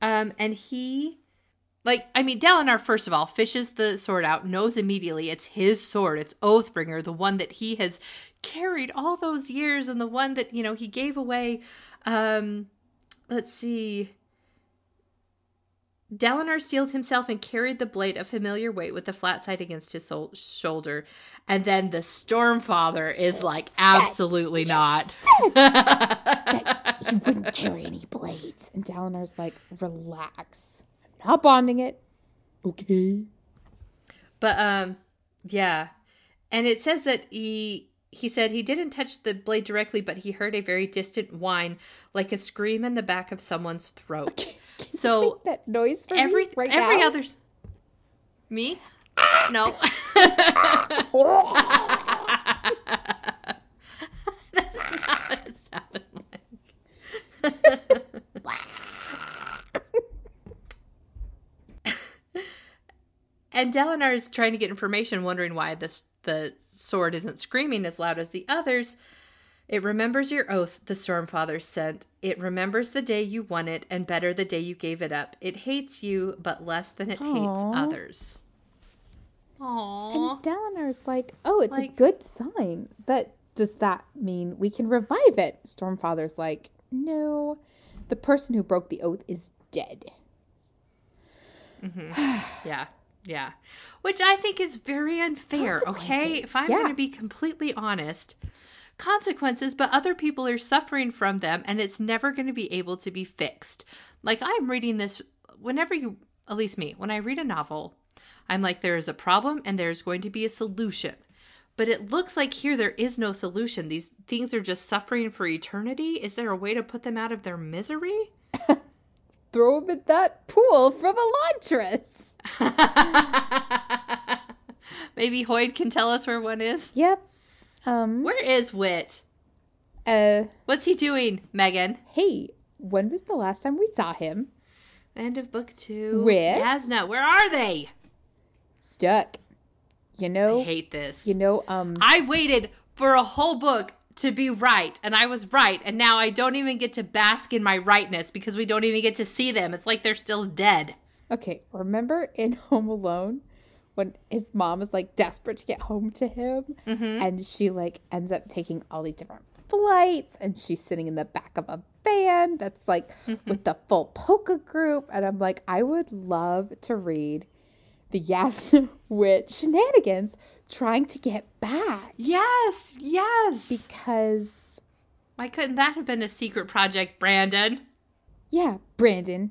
And he, like, I mean, Dalinar, first of all, fishes the sword out, knows immediately it's his sword. It's Oathbringer, the one that he has carried all those years and the one that, you know, he gave away. Let's see. Dalinar steeled himself and carried the blade of familiar weight with the flat side against his shoulder. And then the Stormfather is like, absolutely not. He wouldn't carry any blades. And Dalinar's like, relax. I'm not bonding it. Okay. But, yeah. And it says that he said he didn't touch the blade directly, but he heard a very distant whine, like a scream in the back of someone's throat. Can so you make that noise for every me right every now? Other me? No. That's not what it sounded like. And Dalinar is trying to get information, wondering why the sword isn't screaming as loud as the others. It remembers your oath, the Stormfather sent. It remembers the day you won it, and better the day you gave it up. It hates you, but less than it hates others. Aww. And Dalinar's like, oh, it's like, a good sign. But does that mean we can revive it? Stormfather's like, no. The person who broke the oath is dead. Mm-hmm. Yeah. Yeah. Which I think is very unfair, okay? If I'm going to be completely honest, consequences, but other people are suffering from them and it's never going to be able to be fixed. Like, I'm reading this whenever you, at least me, when I read a novel, I'm like, there is a problem and there's going to be a solution. But it looks like here there is no solution. These things are just suffering for eternity. Is there a way to put them out of their misery? Throw them in that pool from Elantris. Maybe Hoyd can tell us where one is. Yep. Where is Wit? What's he doing, Megan? Hey, when was the last time we saw him? End of book 2. With Jasnah. Where are they? Stuck. You know, I hate this. You know, I waited for a whole book to be right, and I was right, and now I don't even get to bask in my rightness because we don't even get to see them. It's like they're still dead. Okay, remember in Home Alone when his mom is like desperate to get home to him, mm-hmm. and she like ends up taking all these different flights, and she's sitting in the back of a van that's like mm-hmm. with the full polka group, and I'm like, I would love to read the Jasnah Witch shenanigans trying to get back. Yes, yes. Because why couldn't that have been a secret project, Brandon? Yeah, Brandon.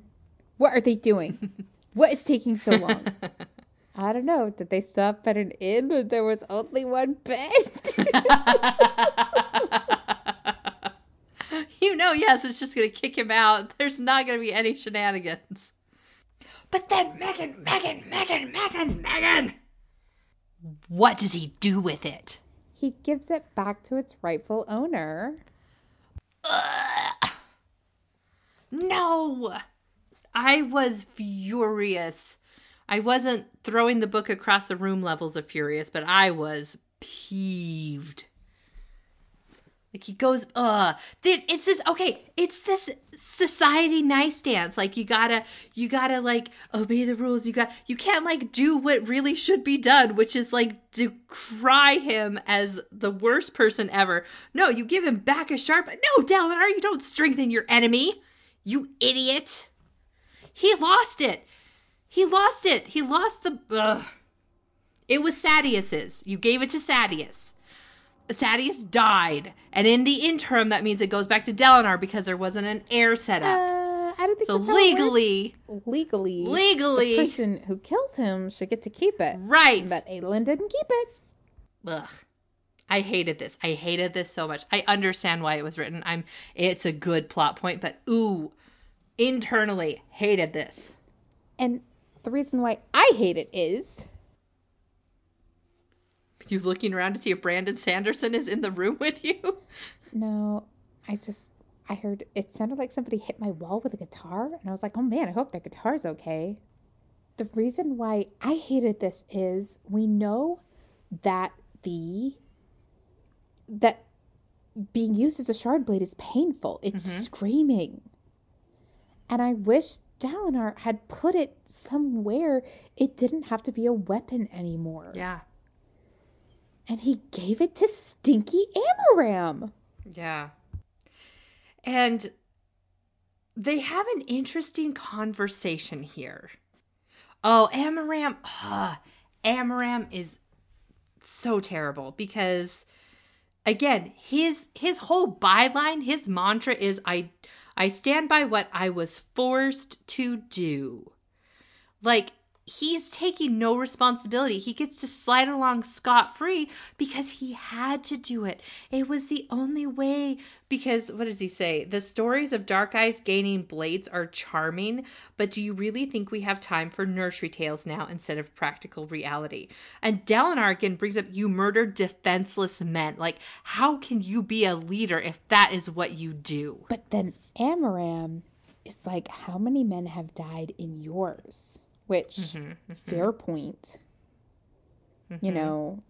What are they doing? What is taking so long? I don't know. Did they stop at an inn and there was only one bed? You know, yes, it's just going to kick him out. There's not going to be any shenanigans. But then Megan. What does he do with it? He gives it back to its rightful owner. No! I was furious. I wasn't throwing the book across the room levels of furious, but I was peeved. Like, he goes, it's this, okay, it's this society nice dance. Like, you gotta, like, obey the rules. You can't, like, do what really should be done, which is, like, decry him as the worst person ever. No, you give him back a sharp, no, Dalinar, you don't strengthen your enemy, you idiot. He lost it. He lost the, It was Sadeas's. You gave it to Sadeas. Sadeas died, and in the interim, that means it goes back to Dalinar because there wasn't an heir set up. I don't think so. Legally, the person who kills him should get to keep it, right? But Adolin didn't keep it. Ugh, I hated this. I hated this so much. I understand why it was written. It's a good plot point, but ooh, internally hated this. And the reason why I hate it is. You looking around to see if Brandon Sanderson is in the room with you? No, I heard it sounded like somebody hit my wall with a guitar, and I was like, oh man, I hope that guitar's okay. The reason why I hated this is we know that that being used as a Shardblade is painful. It's screaming. And I wish Dalinar had put it somewhere it didn't have to be a weapon anymore. Yeah. And he gave it to stinky Amaram. Yeah. And they have an interesting conversation here. Oh, Amaram. Amaram is so terrible because, again, his whole byline, his mantra is, I stand by what I was forced to do. Like, he's taking no responsibility. He gets to slide along scot-free because he had to do it. It was the only way because, what does he say? The stories of Dark Eyes gaining blades are charming, but do you really think we have time for nursery tales now instead of practical reality? And Dalinar again brings up, you murdered defenseless men. Like, how can you be a leader if that is what you do? But then Amaram is like, how many men have died in yours? Which, fair point. You know,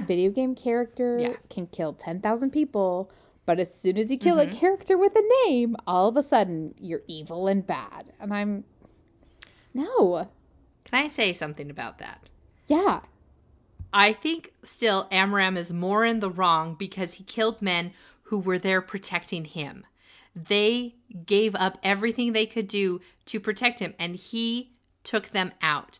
video game character can kill 10,000 people, but as soon as you kill a character with a name, all of a sudden you're evil and bad. And no. Can I say something about that? Yeah. I think still Amaram is more in the wrong because he killed men who were there protecting him. They gave up everything they could do to protect him, and he took them out.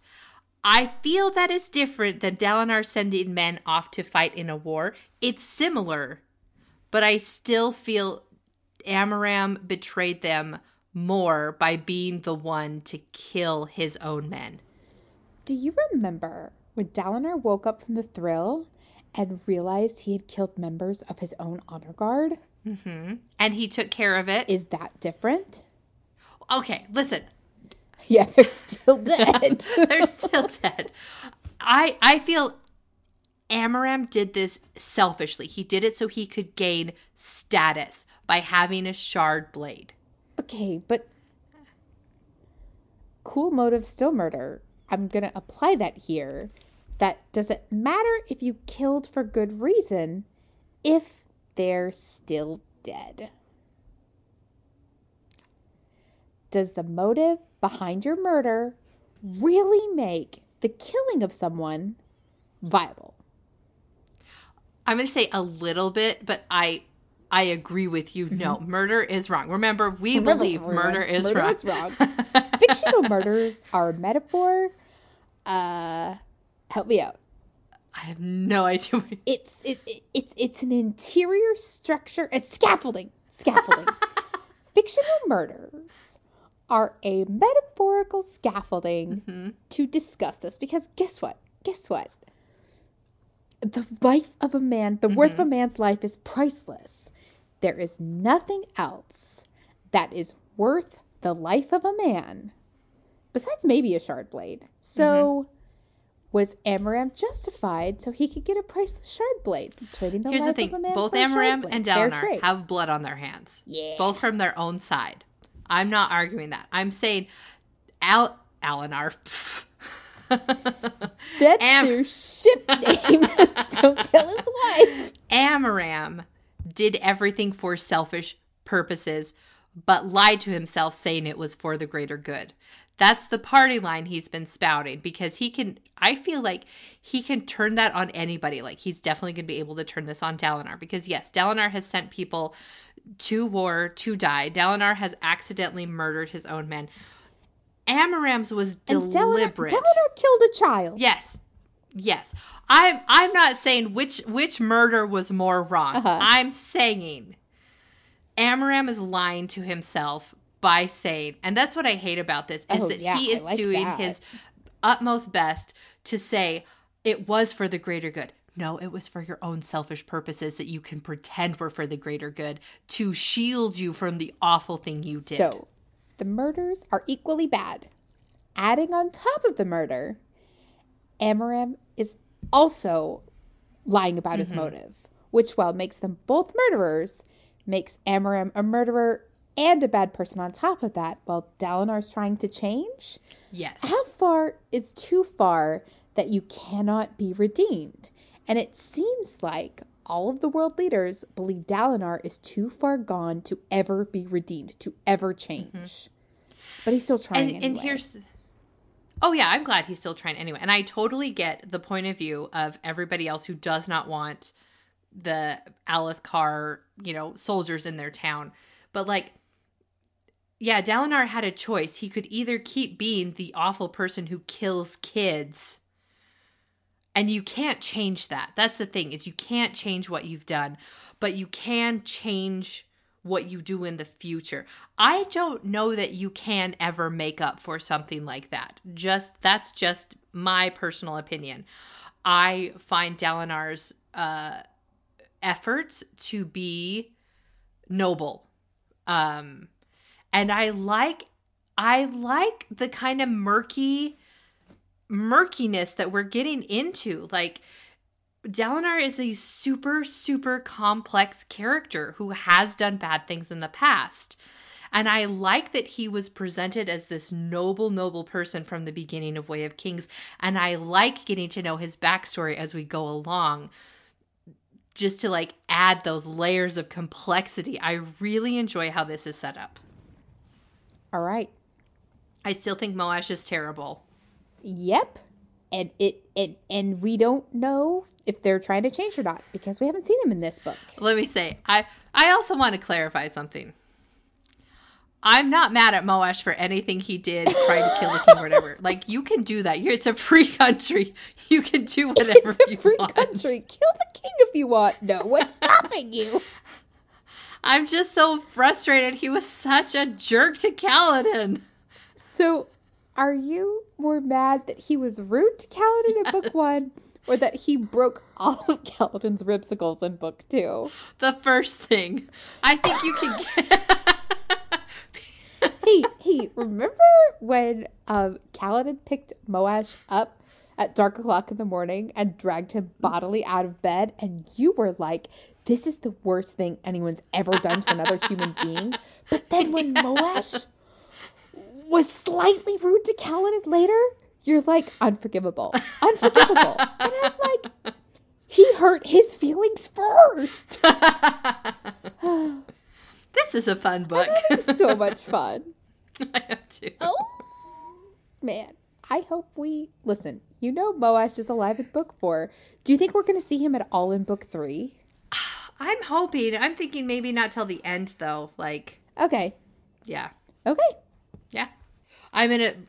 I feel that it's different than Dalinar sending men off to fight in a war. It's similar, but I still feel Amaram betrayed them more by being the one to kill his own men. Do you remember when Dalinar woke up from the thrill and realized he had killed members of his own honor guard? And he took care of it. Is that different? Okay, listen. Yeah, they're still dead. I feel Amaram did this selfishly. He did it so he could gain status by having a shard blade. Okay, but cool motive, still murder. I'm going to apply that here. That doesn't matter if you killed for good reason if they're still dead. Does the motive behind your murder really make the killing of someone viable? I'm going to say a little bit, but I agree with you. No, murder is wrong. Remember, we believe murder is wrong. Fictional murders are a metaphor. Help me out. I have no idea. It's an interior structure. It's scaffolding. Fictional murders are a metaphorical scaffolding to discuss this. Because guess what? The life of a man, the worth of a man's life is priceless. There is nothing else that is worth the life of a man besides maybe a shard blade. So was Amaram justified so he could get a priceless shard blade? Here's the thing, both Amaram and Dalinar have blood on their hands. Yeah. Both from their own side. I'm not arguing that. I'm saying Alinar. That's their ship name. Don't tell his wife. Amaram did everything for selfish purposes, but lied to himself saying it was for the greater good. That's the party line he's been spouting, because he can, I feel like he can turn that on anybody. Like, he's definitely going to be able to turn this on Dalinar, because yes, Dalinar has sent people to war to die. Dalinar has accidentally murdered his own men. Amaram's was deliberate. Dalinar killed a child. Yes. Yes. I'm not saying which murder was more wrong. Uh-huh. I'm saying Amaram is lying to himself by saying, and that's what I hate about this, is he is like doing his utmost best to say it was for the greater good. No, it was for your own selfish purposes that you can pretend were for the greater good to shield you from the awful thing you did. So the murders are equally bad. Adding on top of the murder, Amaram is also lying about his motive, which, while makes them both murderers, makes Amaram a murderer and a bad person on top of that, while Dalinar's trying to change. Yes. How far is too far that you cannot be redeemed? And it seems like all of the world leaders believe Dalinar is too far gone to ever be redeemed, to ever change. But he's still trying anyway. And here's... Oh, yeah, I'm glad he's still trying anyway. And I totally get the point of view of everybody else who does not want the Alethkar, you know, soldiers in their town. But, like, yeah, Dalinar had a choice. He could either keep being the awful person who kills kids, and you can't change that. That's the thing, is you can't change what you've done, but you can change what you do in the future. I don't know that you can ever make up for something like that. That's just my personal opinion. I find Dalinar's efforts to be noble. And I like the kind of murkiness that we're getting into. Like, Dalinar is a super, super complex character who has done bad things in the past. And I like that he was presented as this noble, noble person from the beginning of Way of Kings. And I like getting to know his backstory as we go along, just to, like, add those layers of complexity. I really enjoy how this is set up. All right. I still think Moash is terrible. Yep. And it we don't know if they're trying to change or not, because we haven't seen them in this book. Let me say, I also want to clarify something. I'm not mad at Moash for anything he did, trying to kill the king or whatever. Like, you can do that. It's a free country. You can do whatever you want. It's a free country. Kill the king if you want. No one's stopping you. I'm just so frustrated. He was such a jerk to Kaladin. So, are you more mad that he was rude to Kaladin in book one, or that he broke all of Kaladin's ribsicles in book two? The first thing. I think you can get... Hey, remember when Kaladin picked Moash up at dark o'clock in the morning and dragged him bodily out of bed, and you were like, this is the worst thing anyone's ever done to another human being? But then when Moash was slightly rude to Kaladin later, you're like, unforgivable. And I'm like, he hurt his feelings first. This is a fun book. It's so much fun. I have too. Oh, man. I hope we... Listen, you know Moash is alive in book four. Do you think we're going to see him at all in book three? I'm hoping. I'm thinking maybe not till the end, though. Like... Okay. Yeah. Okay. Yeah.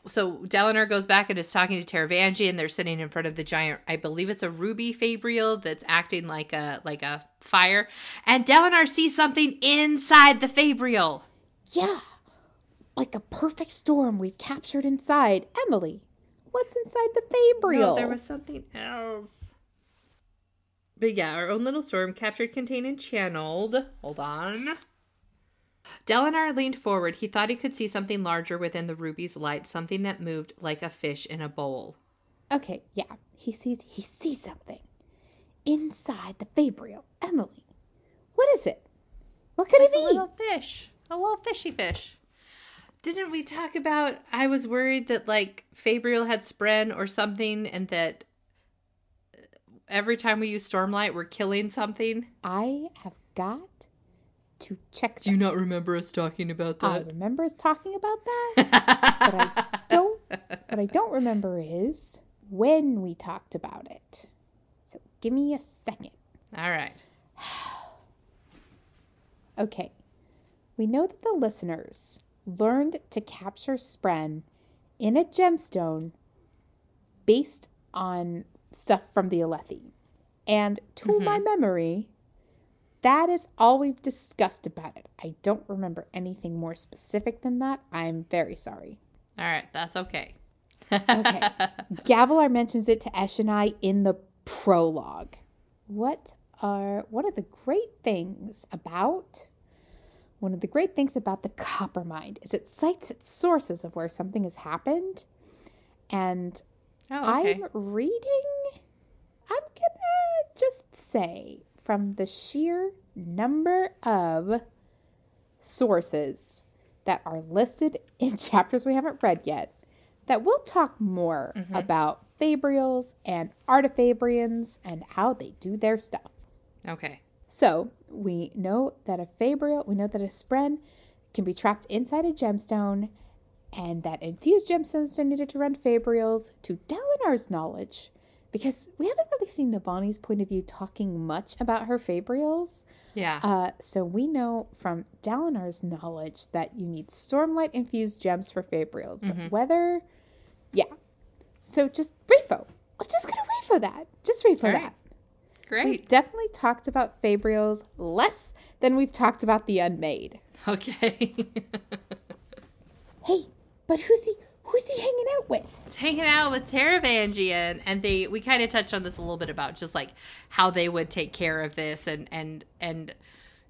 So Dalinar goes back and is talking to Taravangian, and they're sitting in front of the giant, I believe it's a ruby Fabrial that's acting like a fire. And Dalinar sees something inside the Fabrial. Yeah. Like a perfect storm we've captured inside. Emily, what's inside the Fabrial? No, there was something else. But yeah, our own little storm, captured, contained, and channeled. Hold on. Dalinar leaned forward. He thought he could see something larger within the ruby's light, something that moved like a fish in a bowl. Okay, yeah. He sees something inside the Fabrial. Emily, what is it? What could it be? A little fish. A little fishy fish. Didn't we talk about, I was worried that, like, Fabrial had Spren or something, and that every time we use Stormlight, we're killing something? I have got to check something. Do you not remember us talking about that? I remember us talking about that. What I don't remember is when we talked about it. So give me a second. All right. Okay. We know that the listeners learned to capture Spren in a gemstone based on stuff from the Alethi. And to my memory, that is all we've discussed about it. I don't remember anything more specific than that. I'm very sorry. All right. That's okay. Okay. Gavilar mentions it to Esh and I in the prologue. One of the great things about... One of the great things about the Copper Mind is it cites its sources of where something has happened. And I'm reading, I'm gonna just say, from the sheer number of sources that are listed in chapters we haven't read yet, that we'll talk more about Fabrials and Artifabrians and how they do their stuff. Okay. So, we know that a Spren can be trapped inside a gemstone, and that infused gemstones are needed to run Fabrials, to Dalinar's knowledge, because we haven't really seen Navani's point of view talking much about her Fabrials. Yeah. So we know from Dalinar's knowledge that you need Stormlight infused gems for Fabrials, but whether... Yeah. So just refo. I'm just going to refo that. Just refo that. Right. Great. We've definitely talked about Fabrials less than we've talked about the Unmade. Okay. Hey, but who's he hanging out with? He's hanging out with Taravangian, and we kind of touched on this a little bit about just like how they would take care of this, and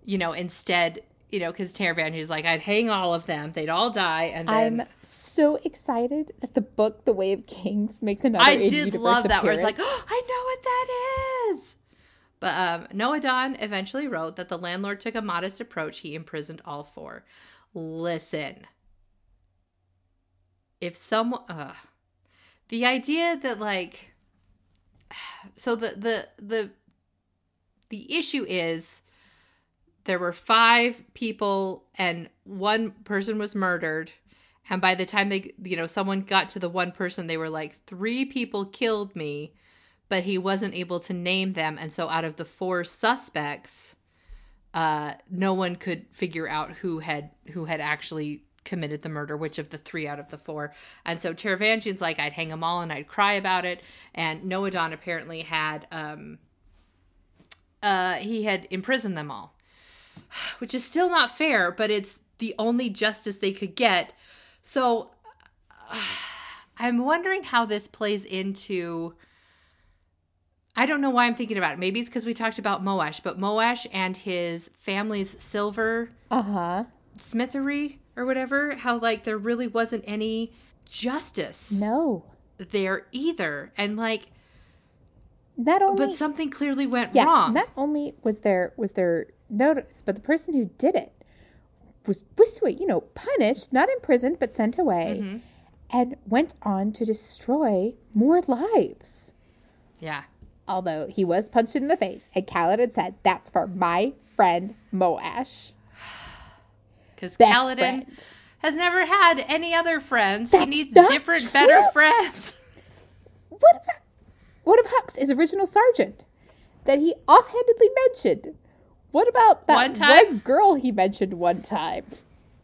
you know, instead, you know, because Taravangian's like, I'd hang all of them, they'd all die, and then I'm so excited that the book The Way of Kings makes another. I did love that appearance. Where it's like, oh, I know what that is. But Noadan eventually wrote that the landlord took a modest approach. He imprisoned all four. Listen. If someone... the idea that, like... So the issue is there were 5 people and 1 person was murdered. And by the time they, you know, someone got to the 1 person, they were like, 3 people killed me. But he wasn't able to name them. And so out of the 4 suspects, no one could figure out who had actually committed the murder, which of the 3 out of the 4. And so Taravangian's like, I'd hang them all and I'd cry about it. And Noadan apparently had, he had imprisoned them all, which is still not fair, but it's the only justice they could get. So I'm wondering how this plays into... I don't know why I'm thinking about it. Maybe it's because we talked about Moash, but Moash and his family's silver smithery or whatever, how like there really wasn't any justice there either. And like, but something clearly went wrong. Not only was there notice, but the person who did it was you know, punished, not imprisoned, but sent away and went on to destroy more lives. Yeah. Although he was punched in the face, and Kaladin said, that's for my friend Moash. Because Kaladin has never had any other friends. That's he needs different, better friends. What about Huck's, his original sergeant, that he offhandedly mentioned? What about that one girl he mentioned one time?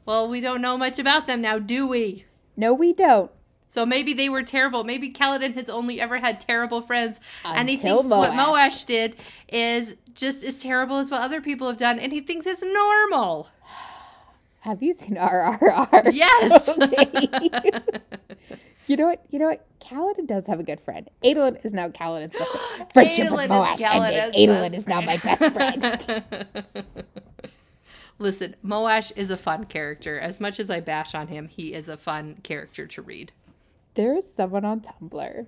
Well, we don't know much about them now, do we? No, we don't. So maybe they were terrible. Maybe Kaladin has only ever had terrible friends. And he thinks what Moash did is just as terrible as what other people have done. And he thinks it's normal. Have you seen RRR? Yes. Okay. You know what? Kaladin does have a good friend. Adolin is now Kaladin's best friend. Friendship with Moash ended. Adolin is now my best friend. Listen, Moash is a fun character. As much as I bash on him, he is a fun character to read. There is someone on Tumblr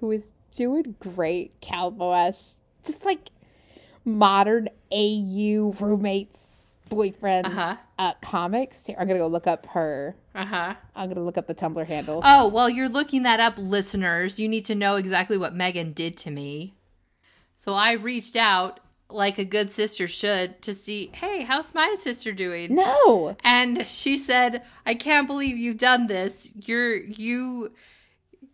who is doing great Cal Moash, just like modern AU roommates, boyfriends, comics. Here, I'm going to go look up her. I'm going to look up the Tumblr handle. Oh, well, you're looking that up, listeners. You need to know exactly what Megan did to me. So I reached out like a good sister should, to see, hey, how's my sister doing? No. And she said, I can't believe you've done this.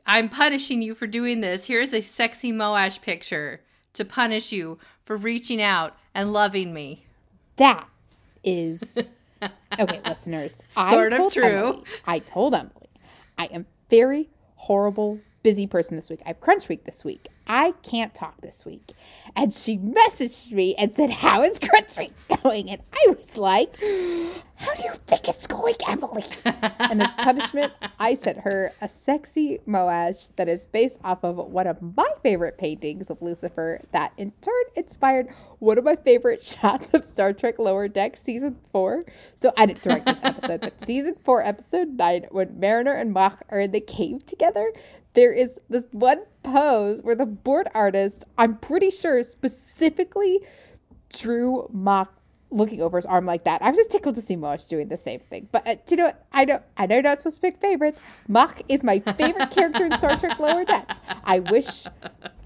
I'm punishing you for doing this. Here's a sexy Moash picture to punish you for reaching out and loving me. That is, okay, listeners. Sort of true. Emily, I told Emily, I am very horrible, busy person this week. I have crunch week this week. I can't talk this week. And she messaged me and said, how is crunch week going? And I was like, how do you think it's going, Emily? And as punishment, I sent her a sexy Moash that is based off of one of my favorite paintings of Lucifer that in turn inspired one of my favorite shots of Star Trek Lower Decks Season 4. So I didn't direct this episode, but Season 4, Episode 9, when Mariner and Mach are in the cave together, there is this one pose where the board artist, I'm pretty sure, specifically drew Mach looking over his arm like that. I was just tickled to see Moash doing the same thing. But you know what? I know you're not supposed to pick favorites. Mach is my favorite character in Star Trek Lower Decks. I wish,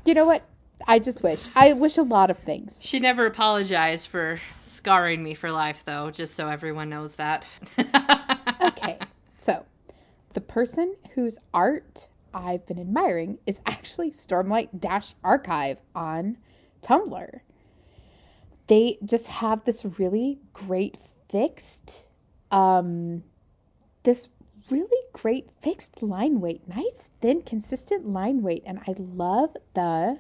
you know what? I just wish. I wish a lot of things. She never apologized for scarring me for life, though, just so everyone knows that. Okay. So the person whose art I've been admiring is actually Stormlight-Archive on Tumblr. They just have this really great fixed, line weight. Nice, thin, consistent line weight. And I love the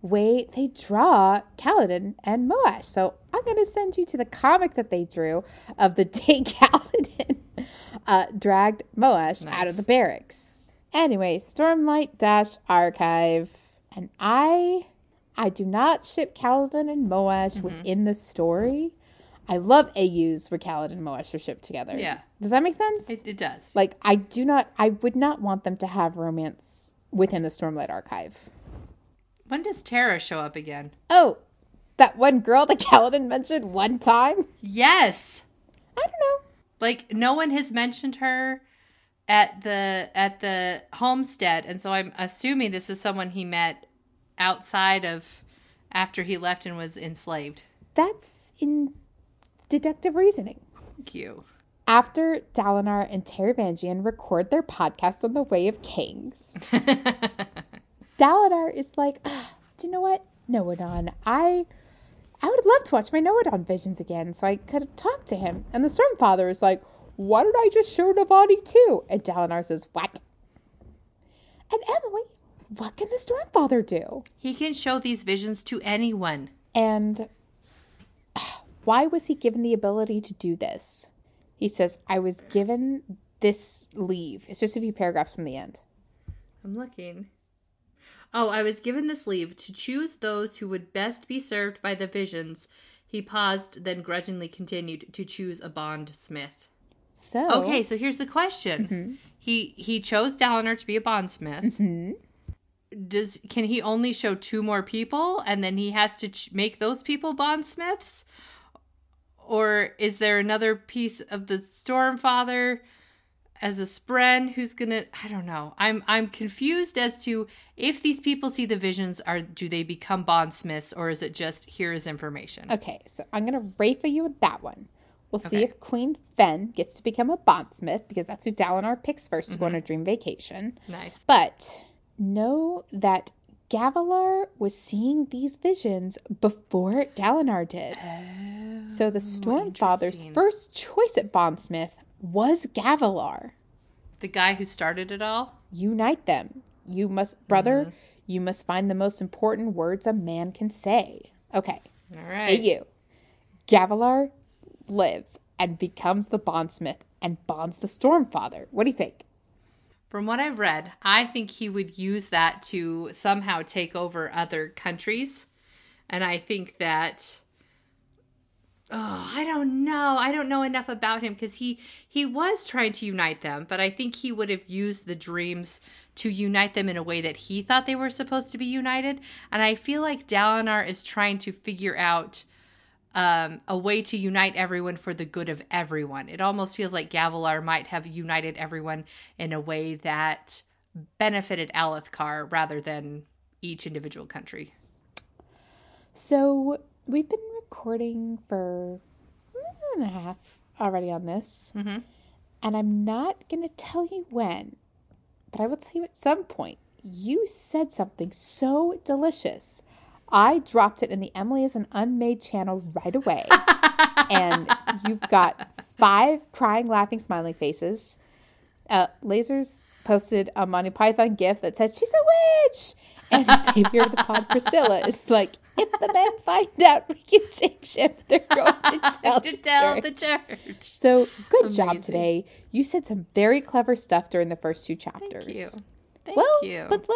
way they draw Kaladin and Moash. So I'm going to send you to the comic that they drew of the day Kaladin dragged Moash out of the barracks. Anyway, Stormlight-Archive. And I do not ship Kaladin and Moash within the story. I love AUs where Kaladin and Moash are shipped together. Yeah. Does that make sense? It does. Like, I would not want them to have romance within the Stormlight-Archive. When does Tara show up again? Oh, that one girl that Kaladin mentioned one time? Yes. I don't know. Like, no one has mentioned her at the homestead, and so I'm assuming this is someone he met outside of after he left and was enslaved. That's in deductive reasoning. Thank you. After Dalinar and Taravangian record their podcast on the Way of Kings, Dalinar is like, do you know what? Noadon, I would love to watch my Noadon visions again, so I could have talked to him. And the Stormfather is like, why don't I just show Navani too? And Dalinar says, what? And Emily, what can the Stormfather do? He can show these visions to anyone. And why was he given the ability to do this? He says, I was given this leave. It's just a few paragraphs from the end. I'm looking. Oh, I was given this leave to choose those who would best be served by the visions. He paused, then grudgingly continued, to choose a Bondsmith. So okay, so here's the question. Mm-hmm. He chose Dalinar to be a bondsmith. Mm-hmm. Can he only show two more people, and then he has to make those people bondsmiths? Or is there another piece of the Stormfather as a Spren who's gonna? I don't know. I'm confused as to if these people see the visions, do they become bondsmiths, or is it just here is information? Okay, so I'm gonna Rafa you with that one. We'll see if Queen Fen gets to become a bondsmith, because that's who Dalinar picks first to go on a dream vacation. Nice. But know that Gavilar was seeing these visions before Dalinar did. Oh, so the Stormfather's first choice at bondsmith was Gavilar. The guy who started it all? Unite them. You must, brother, you must find the most important words a man can say. Okay. All right. Hey, you. Gavilar lives and becomes the bondsmith and bonds the Stormfather. What do you think? From what I've read, I think he would use that to somehow take over other countries. And I think that, I don't know. I don't know enough about him, because he was trying to unite them, but I think he would have used the dreams to unite them in a way that he thought they were supposed to be united. And I feel like Dalinar is trying to figure out a way to unite everyone for the good of everyone. It almost feels like Gavilar might have united everyone in a way that benefited Alethkar rather than each individual country. So We've been recording for a minute and a half already on this. Mm-hmm. And I'm not going to tell you when, but I will tell you at some point. You said something so delicious. I dropped it in the Emily is an Unmade channel right away. And you've got 5 crying, laughing, smiling faces. Lasers posted a Monty Python gif that said, "She's a witch!" And Savior of the Pod Priscilla is like, "If the men find out we can shapeshift, they're going to tell, the church." So good job today. You said some very clever stuff during the first 2 chapters. Thank you. Well, but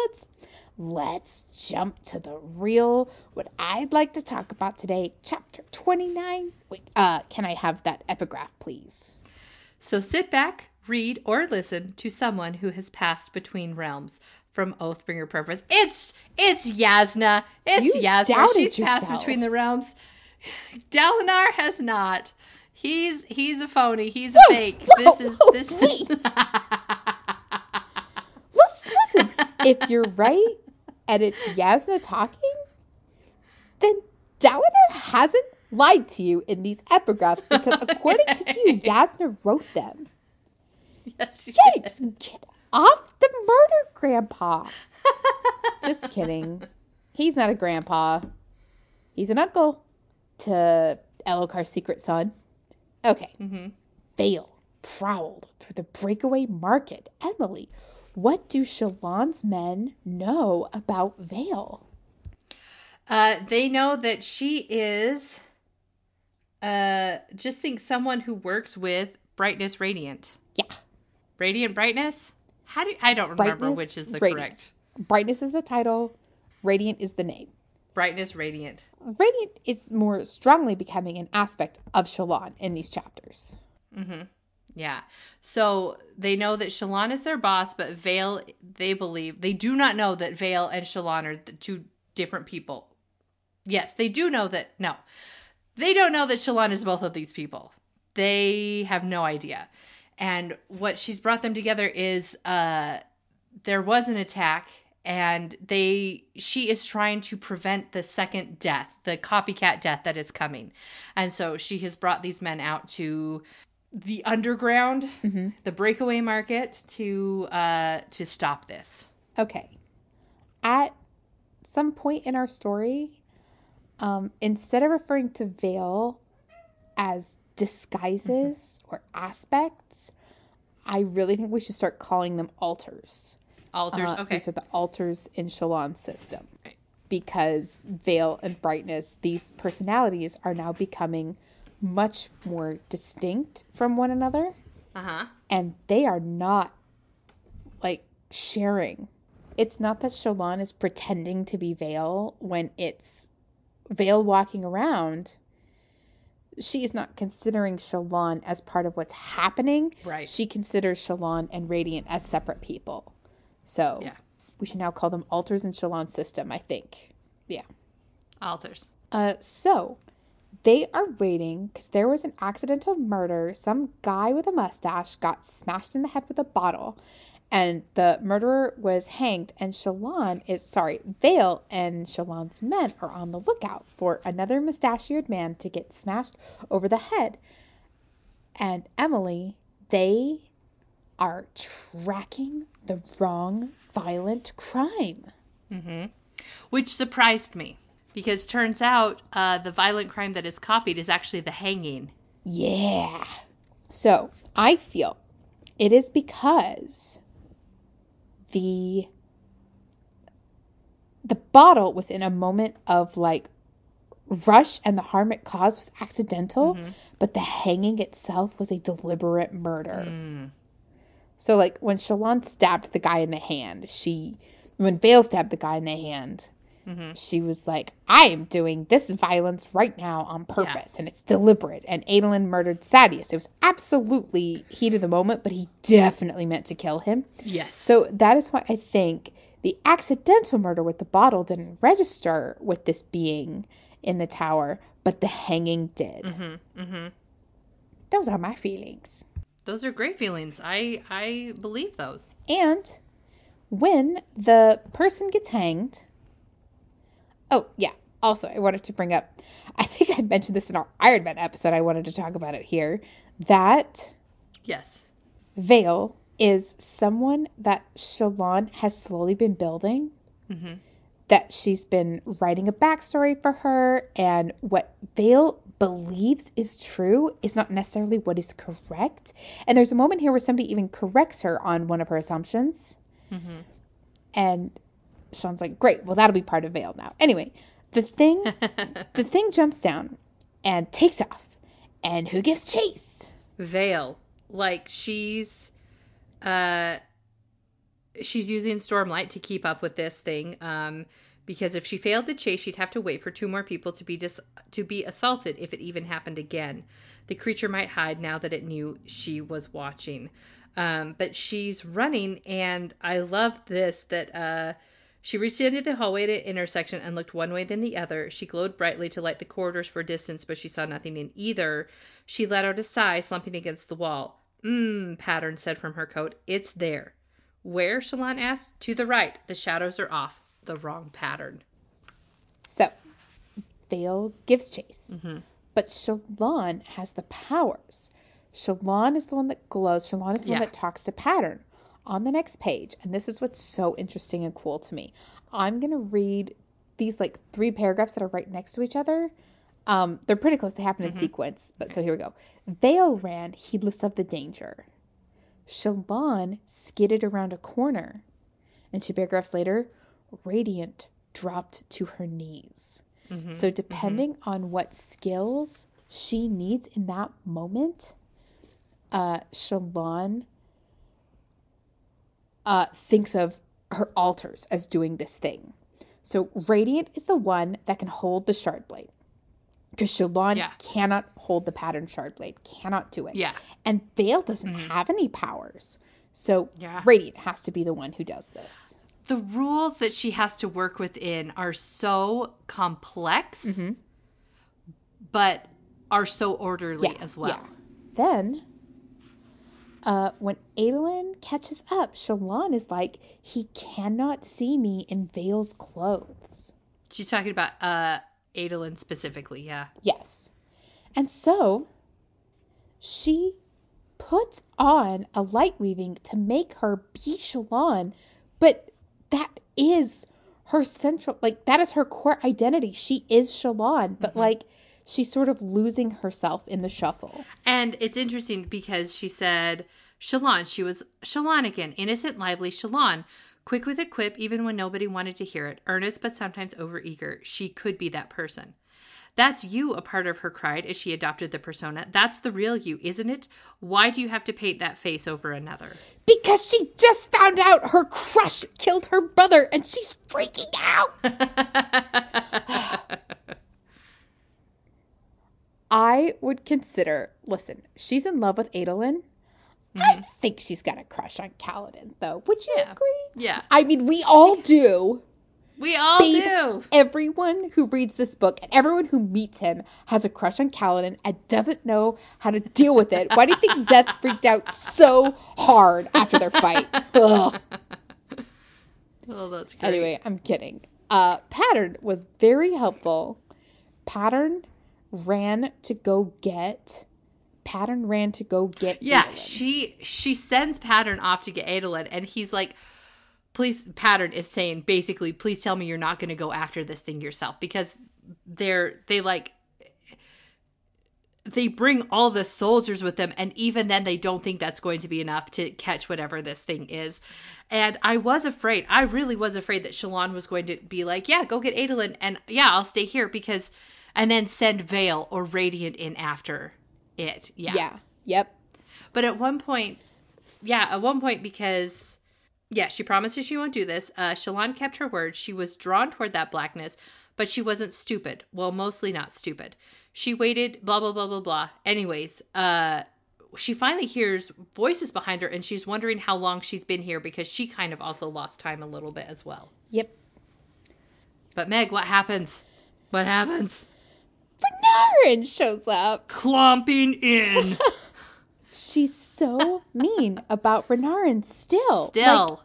let's jump to the real, what I'd like to talk about today, chapter 29. Wait, can I have that epigraph, please? So sit back, read, or listen to someone who has passed between realms. From Oathbringer Preference. It's Jasnah. It's Jasnah. She's passed between the realms. Dalinar has not. He's a phony. He's a fake. This is listen, if you're right and it's Jasnah talking, then Dalinar hasn't lied to you in these epigraphs because according to you, Jasnah wrote them. Yes, she did. Get off the murder, Grandpa. Just kidding. He's not a grandpa. He's an uncle to Alethkar's secret son. Okay. Mm-hmm. Veil prowled through the breakaway market. Emily, what do Shallan's men know about Veil? They know that she is just think someone who works with Brightness Radiant. Yeah. Radiant Brightness? I don't remember which is the correct. Brightness is the title. Radiant is the name. Brightness Radiant. Radiant is more strongly becoming an aspect of Shallan in these chapters. Mm-hmm. Yeah. So they know that Shallan is their boss, but Veil, they do not know that Veil and Shallan are the 2 different people. Yes, they do know that. No, they don't know that Shallan is both of these people. They have no idea. And what she's brought them together is there was an attack, and she is trying to prevent the second death, the copycat death that is coming. And so she has brought these men out to the underground, mm-hmm. the breakaway market, to stop this. Okay. At some point in our story, instead of referring to Veil as disguises mm-hmm. or aspects, I really think we should start calling them altars. Altars, okay. These are the altars in Shallan's system. Right. Because Veil and Brightness, these personalities are now becoming much more distinct from one another. Uh-huh. And they are not, like, sharing. It's not that Shallan is pretending to be Veil when it's Veil walking around. She is not considering Shallan as part of what's happening. Right. She considers Shallan and Radiant as separate people. So we should now call them altars in Shallan's system, I think. Yeah. Altars. So they are waiting because there was an accidental murder. Some guy with a mustache got smashed in the head with a bottle. And the murderer was hanged. And Veil and Shallan's men are on the lookout for another mustachioed man to get smashed over the head. And Emily, they are tracking the wrong violent crime. Mm-hmm. Which surprised me. Because turns out the violent crime that is copied is actually the hanging. Yeah. So I feel it is because the bottle was in a moment of, like, rush, and the harm it caused was accidental, mm-hmm. but the hanging itself was a deliberate murder. Mm. So, like, when Shallan stabbed the guy in the hand, when Veil stabbed the guy in the hand, mm-hmm. she was like, I am doing this violence right now on purpose, and it's deliberate. And Adolin murdered Sadeas. It was absolutely heat of the moment, but he definitely meant to kill him. Yes. So that is why I think the accidental murder with the bottle didn't register with this being in the tower, but the hanging did. Mm-hmm. Mm-hmm. Those are my feelings. Those are great feelings. I believe those. And when the person gets hanged... Oh, yeah. Also, I wanted to bring up, I think I mentioned this in our Iron Man episode. I wanted to talk about it here. That yes, Veil is someone that Shallan has slowly been building. Mm-hmm. That she's been writing a backstory for her, and what Veil believes is true is not necessarily what is correct. And there's a moment here where somebody even corrects her on one of her assumptions. Mm-hmm. And Sean's like, great, well, that'll be part of Veil now. Anyway, the thing jumps down and takes off. And who gets chased? Veil. Like, she's using Stormlight to keep up with this thing. Because if she failed the chase, she'd have to wait for two more people to be assaulted if it even happened again. The creature might hide now that it knew she was watching. But she's running, and I love this, that she reached the end of the hallway at an intersection and looked one way then the other. She glowed brightly to light the corridors for a distance, but she saw nothing in either. She let out a sigh, slumping against the wall. Pattern said from her coat. It's there. Where? Shallan asked. To the right. The shadows are off. The wrong pattern. So, Veil gives chase. Mm-hmm. But Shallan has the powers. Shallan is the one that glows. Shallan is the one that talks to Pattern. On the next page, and this is what's so interesting and cool to me, I'm going to read these like three paragraphs that are right next to each other. They're pretty close. They happen in sequence. But so here we go. Veil ran heedless of the danger. Shallan skidded around a corner. And two paragraphs later, Radiant dropped to her knees. Mm-hmm. So depending on what skills she needs in that moment, Shallan thinks of her altars as doing this thing. So Radiant is the one that can hold the Shardblade, because Shallan cannot hold the Pattern Shardblade, cannot do it. Yeah. And Veil doesn't have any powers. So Radiant has to be the one who does this. The rules that she has to work within are so complex, but are so orderly as well. Yeah. Then, when Adolin catches up, Shallan is like, he cannot see me in Veil's clothes. She's talking about Adolin specifically, yeah. Yes. And so, she puts on a light weaving to make her be Shallan, but that is her central, like, that is her core identity. She is Shallan, but, like, she's sort of losing herself in the shuffle. And it's interesting because she said, Shallan, she was Shallan again, innocent, lively Shallan, quick with a quip even when nobody wanted to hear it, earnest but sometimes overeager. She could be that person. That's you, a part of her cried as she adopted the persona. That's the real you, isn't it? Why do you have to paint that face over another? Because she just found out her crush killed her brother and she's freaking out. I would consider, listen, she's in love with Adolin. Mm-hmm. I think she's got a crush on Kaladin, though. Would you agree? Yeah. I mean, we all do. We all do. Everyone who reads this book and everyone who meets him has a crush on Kaladin and doesn't know how to deal with it. Why do you think Zeth freaked out so hard after their fight? Ugh. Oh, that's great. Anyway, I'm kidding. Pattern was very helpful. Pattern ran to go get Yeah, Adolin. She sends Pattern off to get Adolin, and he's like, please, Pattern is saying basically, please tell me you're not going to go after this thing yourself, because they bring all the soldiers with them, and even then they don't think that's going to be enough to catch whatever this thing is. And I really was afraid that Shallan was going to be like, yeah, go get Adolin, and yeah, I'll stay here, because, and then send Veil or Radiant in after it. Yeah. Yeah. Yep. But at one point, because... yeah, she promises she won't do this. Shallan kept her word. She was drawn toward that blackness, but she wasn't stupid. Well, mostly not stupid. She waited, blah, blah, blah, blah, blah. Anyways, she finally hears voices behind her, and she's wondering how long she's been here, because she kind of also lost time a little bit as well. Yep. But Meg, what happens? What happens? Renarin shows up. Clomping in. She's so mean about Renarin still. Like,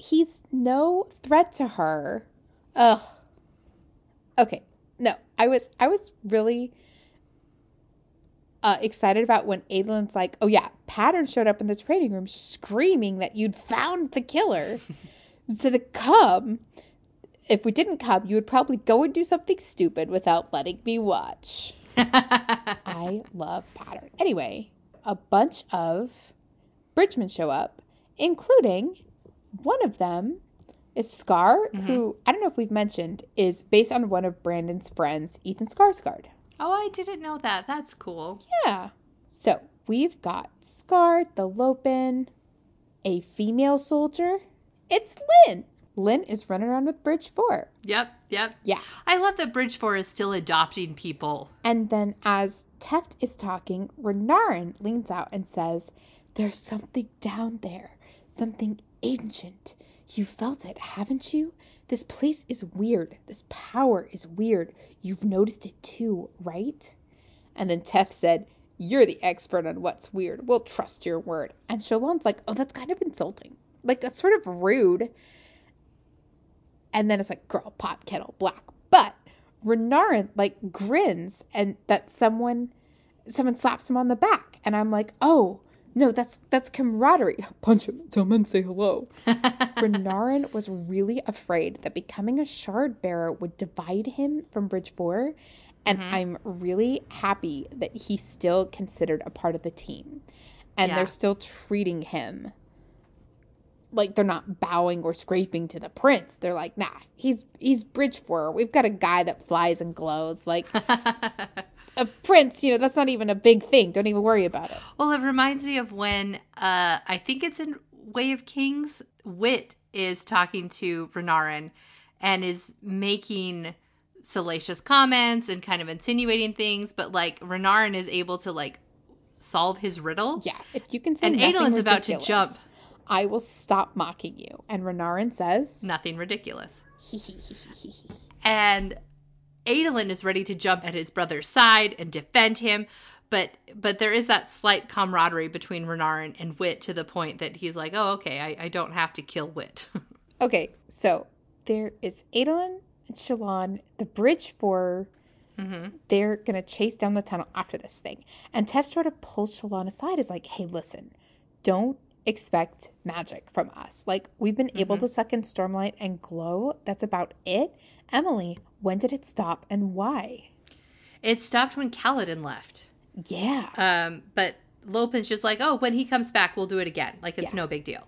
he's no threat to her. Ugh. Okay. No, I was really excited about when Adolin's like, oh yeah, Pattern showed up in the trading room screaming that you'd found the killer. So to come, if we didn't come, you would probably go and do something stupid without letting me watch. I love Pattern. Anyway, a bunch of Bridgemen show up, including one of them is Scar, mm-hmm. who, I don't know if we've mentioned, is based on one of Brandon's friends, Ethan Skarsgård. Oh, I didn't know that. That's cool. Yeah. So we've got Scar, the Lopen, a female soldier. It's Lynn. Lynn is running around with Bridge 4. Yep. Yeah. I love that Bridge 4 is still adopting people. And then as Teft is talking, Renarin leans out and says, there's something down there, something ancient. You felt it, haven't you? This place is weird. This power is weird. You've noticed it too, right? And then Teft said, you're the expert on what's weird. We'll trust your word. And Shallan's like, oh, that's kind of insulting. Like, that's sort of rude. And then it's like, girl, pot, kettle, black. But Renarin, like, grins and that someone slaps him on the back. And I'm like, oh, no, that's camaraderie. Punch him. Tell him say hello. Renarin was really afraid that becoming a shard bearer would divide him from Bridge 4. And mm-hmm. I'm really happy that he's still considered a part of the team. And yeah. They're still treating him like they're not bowing or scraping to the prince. They're like, nah, he's Bridge 4. We've got a guy that flies and glows. Like, a prince, you know, that's not even a big thing. Don't even worry about it. Well, it reminds me of when, I think it's in Way of Kings, Wit is talking to Renarin and is making salacious comments and kind of insinuating things. But, like, Renarin is able to, like, solve his riddle. Yeah, if you can say nothing ridiculous. And Adolin's about to jump. I will stop mocking you. And Renarin says, nothing ridiculous. And Adolin is ready to jump at his brother's side and defend him, but there is that slight camaraderie between Renarin and Wit to the point that he's like, oh, okay, I don't have to kill Wit. Okay, so there is Adolin and Shallan, the Bridge 4. Mm-hmm. They're going to chase down the tunnel after this thing. And Teft sort of pulls Shallan aside, is like, hey, listen, don't expect magic from us. Like, we've been able to suck in Stormlight and glow. That's about it. Emily, when did it stop and why? It stopped when Kaladin left. Yeah. But Lopen's just like, oh, when he comes back, we'll do it again. Like, it's no big deal.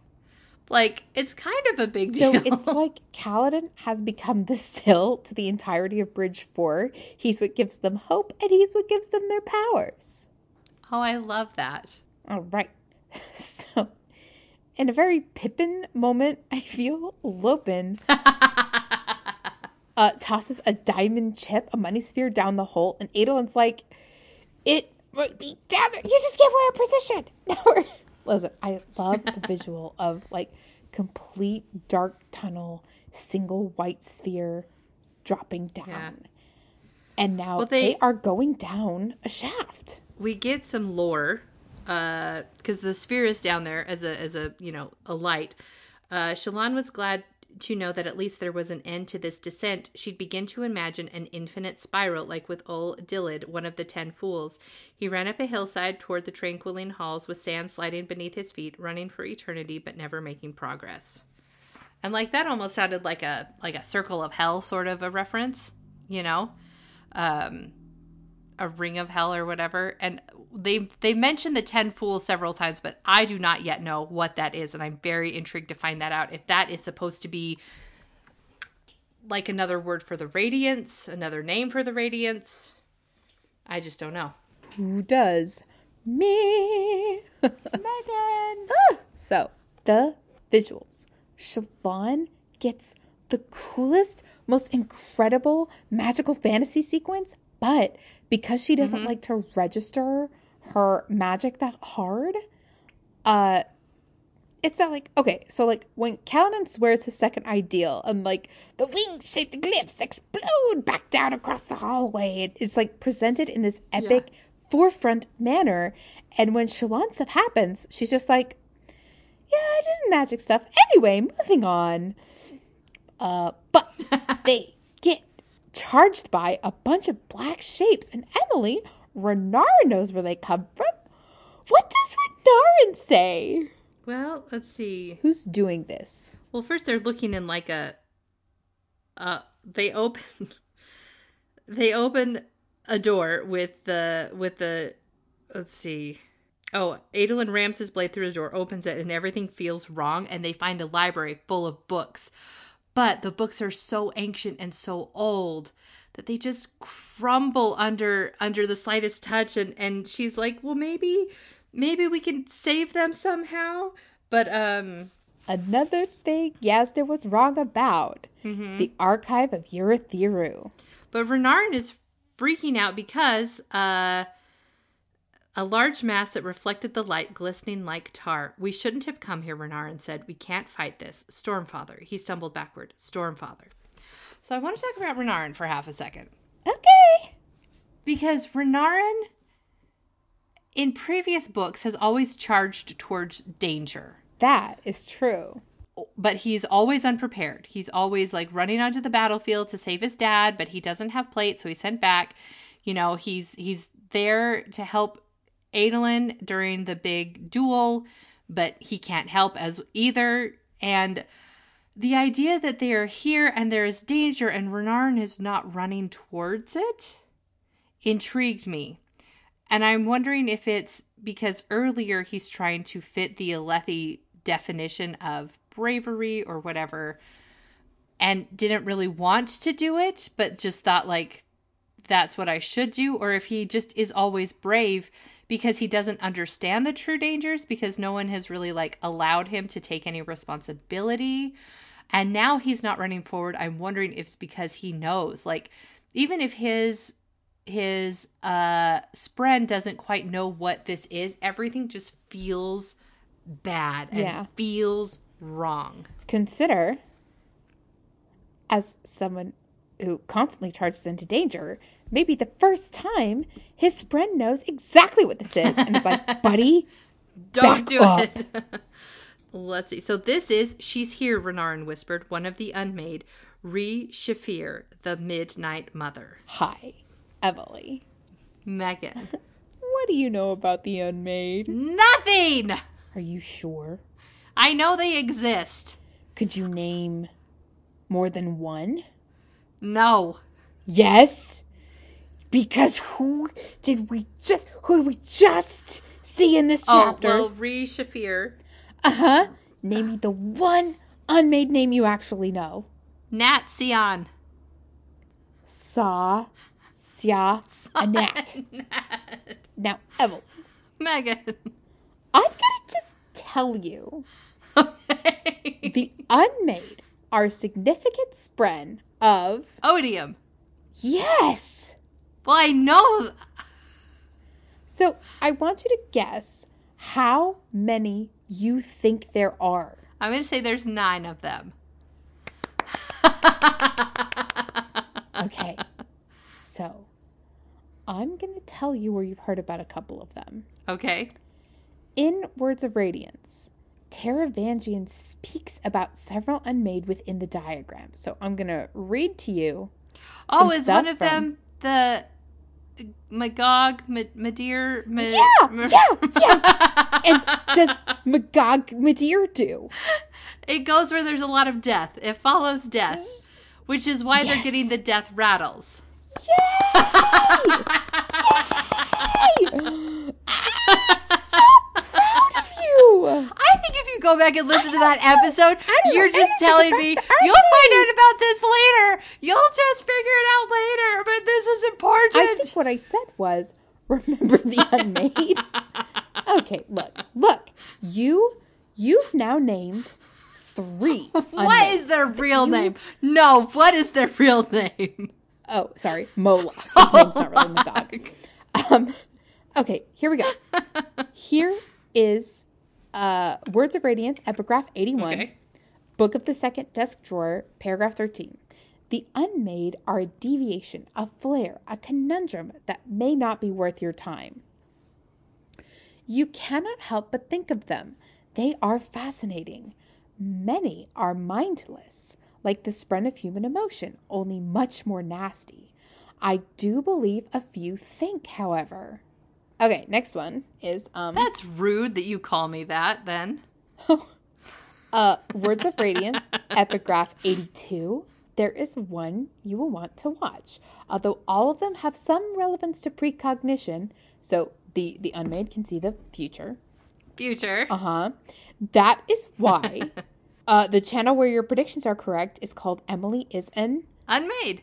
Like, it's kind of a big deal. So it's like Kaladin has become the sill to the entirety of Bridge 4. He's what gives them hope, and he's what gives them their powers. Oh, I love that. All right. So, in a very Pippin moment, I feel, Lopen tosses a diamond chip, a money sphere, down the hole. And Adolin's like, it might be down there. You just give away our position. Now listen, I love the visual of, like, complete dark tunnel, single white sphere dropping down. Yeah. And now they are going down a shaft. We get some lore. Because the sphere is down there as a you know, a light. Shallan was glad to know that at least there was an end to this descent. She'd begin to imagine an infinite spiral, like with Ol Dillid, one of the 10 fools. He ran up a hillside toward the tranquiline halls, with sand sliding beneath his feet, running for eternity but never making progress. And, like, that almost sounded like a circle of hell sort of a reference, you know, a ring of hell or whatever. And they mentioned the 10 fools several times, but I do not yet know what that is. And I'm very intrigued to find that out. If that is supposed to be like another word for the radiance, another name for the radiance. I just don't know. Who does? Me. Megan. So the visuals. Shallan gets the coolest, most incredible magical fantasy sequence. But because she doesn't like to register her magic that hard, it's not like, okay, so, like, when Kaladin swears his second ideal and, like, the wing-shaped glyphs explode back down across the hallway, it's, like, presented in this epic forefront manner. And when Shallan stuff happens, she's just like, yeah, I did magic stuff. Anyway, moving on. But they get charged by a bunch of black shapes. And Emily, Renarin knows where they come from. What does Renarin say? Well, let's see. Who's doing this? Well, first they're looking in like a... They open a door with the let's see. Oh, Adolin rams his blade through the door, opens it, and everything feels wrong, and they find a library full of books. But the books are so ancient and so old that they just crumble under the slightest touch, and she's like, well, maybe we can save them somehow. But another thing Jasnah was wrong about, the archive of Urithiru. But Renarin is freaking out because a large mass that reflected the light, glistening like tar. We shouldn't have come here, Renarin said. We can't fight this. Stormfather. He stumbled backward. Stormfather. So I want to talk about Renarin for half a second. Okay. Because Renarin, in previous books, has always charged towards danger. That is true. But he's always unprepared. He's always like running onto the battlefield to save his dad, but he doesn't have plates, so he's sent back. You know, he's there to help Adolin during the big duel, but he can't help as either. And the idea that they are here and there is danger and Renarin is not running towards it intrigued me. And I'm wondering if it's because earlier he's trying to fit the Alethi definition of bravery or whatever and didn't really want to do it, but just thought like that's what I should do, or if he just is always brave because he doesn't understand the true dangers because no one has really like allowed him to take any responsibility, and now he's not running forward. I'm wondering if it's because he knows, like, even if his Spren doesn't quite know what this is, everything just feels bad and feels wrong. Consider, as someone who constantly charges into danger, maybe the first time his friend knows exactly what this is and is like, buddy, don't do it. Let's see. So this is She's Here, Renarin whispered, one of the Unmade, Re Shafir, the Midnight Mother. Hi, Emily. Megan. What do you know about the Unmade? Nothing! Are you sure? I know they exist. Could you name more than one? No. Yes? Because who did we just see in this chapter? Oh, well, Re Shafir. Uh-huh. Name me the one Unmade name you actually know. Nat Sion. Sja-anat. Now, Evel. Megan. I'm going to just tell you. Okay. The Unmade are significant Spren of... Odium. Yes. Well, I know. So I want you to guess how many you think there are. I'm going to say there's 9 of them. Okay. So I'm going to tell you where you've heard about a couple of them. Okay. In Words of Radiance, Taravangian speaks about several Unmade within the diagram. So I'm going to read to you. Oh, is one of them the Magog, Medir? Yeah. And does Magog, Medir do? It goes where there's a lot of death. It follows death, which is why they're getting the death rattles. Yay! I think if you go back and listen to that episode, you're just telling me, you'll find out about this later. You'll just figure it out later, but this is important. I think what I said was, remember the Unmade? Okay, look. You've now named 3 Unmade. What is their real name? No, what is their real name? Oh, sorry. Moelach. His name's not really Magog. Okay, here we go. Here is... Words of Radiance, Epigraph 81, Book of the Second Desk Drawer, Paragraph 13. The Unmade are a deviation, a flare, a conundrum that may not be worth your time. You cannot help but think of them. They are fascinating. Many are mindless, like the Spren of human emotion, only much more nasty. I do believe a few think, however. Okay, next one is, That's rude that you call me that, then. Words of Radiance, Epigraph 82. There is one you will want to watch. Although all of them have some relevance to precognition, so the Unmade can see the future. That is why the channel where your predictions are correct is called Emily is an... Unmade.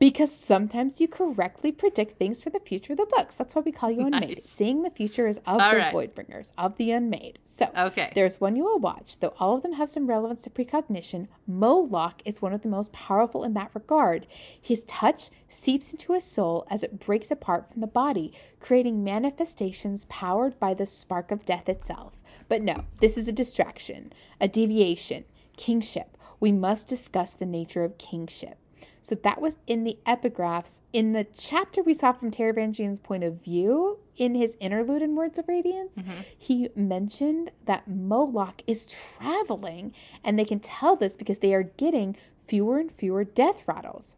Because sometimes you correctly predict things for the future of the books. That's why we call you Unmade. Nice. Seeing the future is of all the right. Voidbringers, of the Unmade. So there's one you will watch, though all of them have some relevance to precognition. Moelach is one of the most powerful in that regard. His touch seeps into his soul as it breaks apart from the body, creating manifestations powered by the spark of death itself. But no, this is a distraction, a deviation, kingship. We must discuss the nature of kingship. So that was in the epigraphs. In the chapter we saw from Taravangian's point of view, in his interlude in Words of Radiance, he mentioned that Moelach is traveling, and they can tell this because they are getting fewer and fewer death rattles.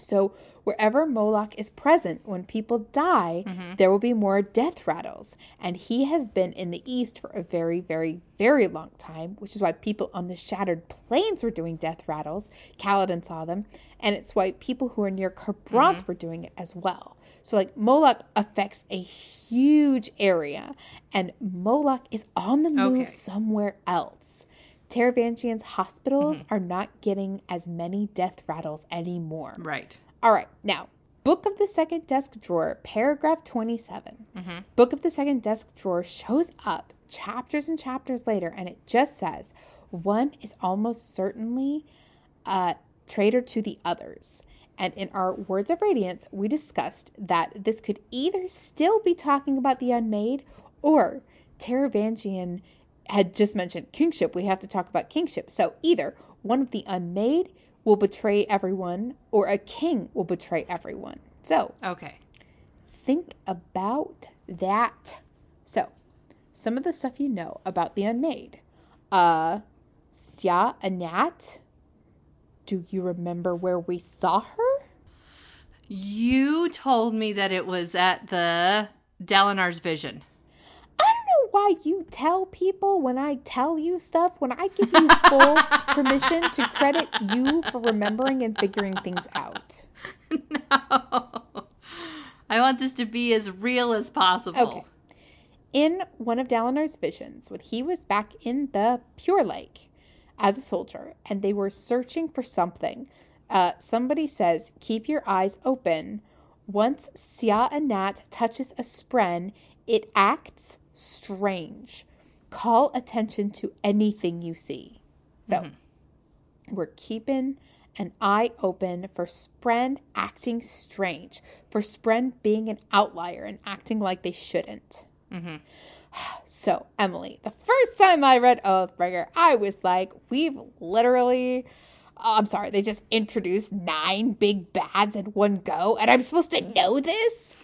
So wherever Moelach is present, when people die, there will be more death rattles. And he has been in the East for a very, very, very long time, which is why people on the Shattered Plains were doing death rattles. Kaladin saw them. And it's why people who are near Cabrant were doing it as well. So, like, Moelach affects a huge area. And Moelach is on the move somewhere else. Taravangian's hospitals are not getting as many death rattles anymore. Right. All right. Now, Book of the Second Desk Drawer, paragraph 27. Book of the Second Desk Drawer shows up chapters and chapters later, and it just says, one is almost certainly a traitor to the others. And in our Words of Radiance, we discussed that this could either still be talking about the Unmade, or Taravangian had just mentioned kingship. We have to talk about kingship. So either one of the Unmade will betray everyone, or a king will betray everyone. So think about that. So some of the stuff you know about the Unmade. Sja-anat, do you remember where we saw her? You told me that it was at the Dalinar's vision. Why you tell people when I tell you stuff, when I give you full permission to credit you for remembering and figuring things out. No. I want this to be as real as possible. Okay. In one of Dalinar's visions, when he was back in the Pure Lake as a soldier, and they were searching for something, somebody says, keep your eyes open. Once Sja-anat touches a Spren, it acts strange. Call attention to anything you see. So we're keeping an eye open for Spren acting strange, for Spren being an outlier and acting like they shouldn't. So, Emily, the first time I read Oathbringer, I was like, we've literally... I'm sorry, they just introduced 9 big bads in one go, and I'm supposed to know this?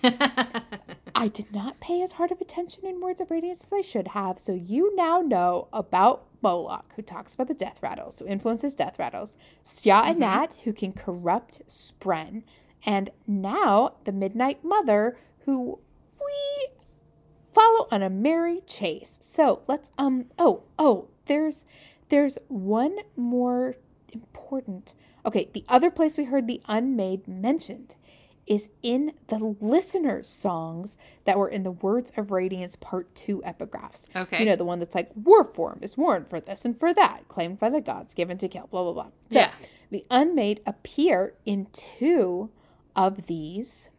I did not pay as hard of attention in Words of Radiance as I should have, so you now know about Moelach, who talks about the death rattles, who influences death rattles, Sja-anat, who can corrupt Spren, and now the Midnight Mother, who we follow on a merry chase. So let's, there's one more... important. Okay, the other place we heard the Unmade mentioned is in the listeners' songs that were in the Words of Radiance Part 2 epigraphs. Okay. You know, the one that's like, war form is worn for this and for that, claimed by the gods, given to kill, blah, blah, blah. So, yeah. The Unmade appear in 2 of these.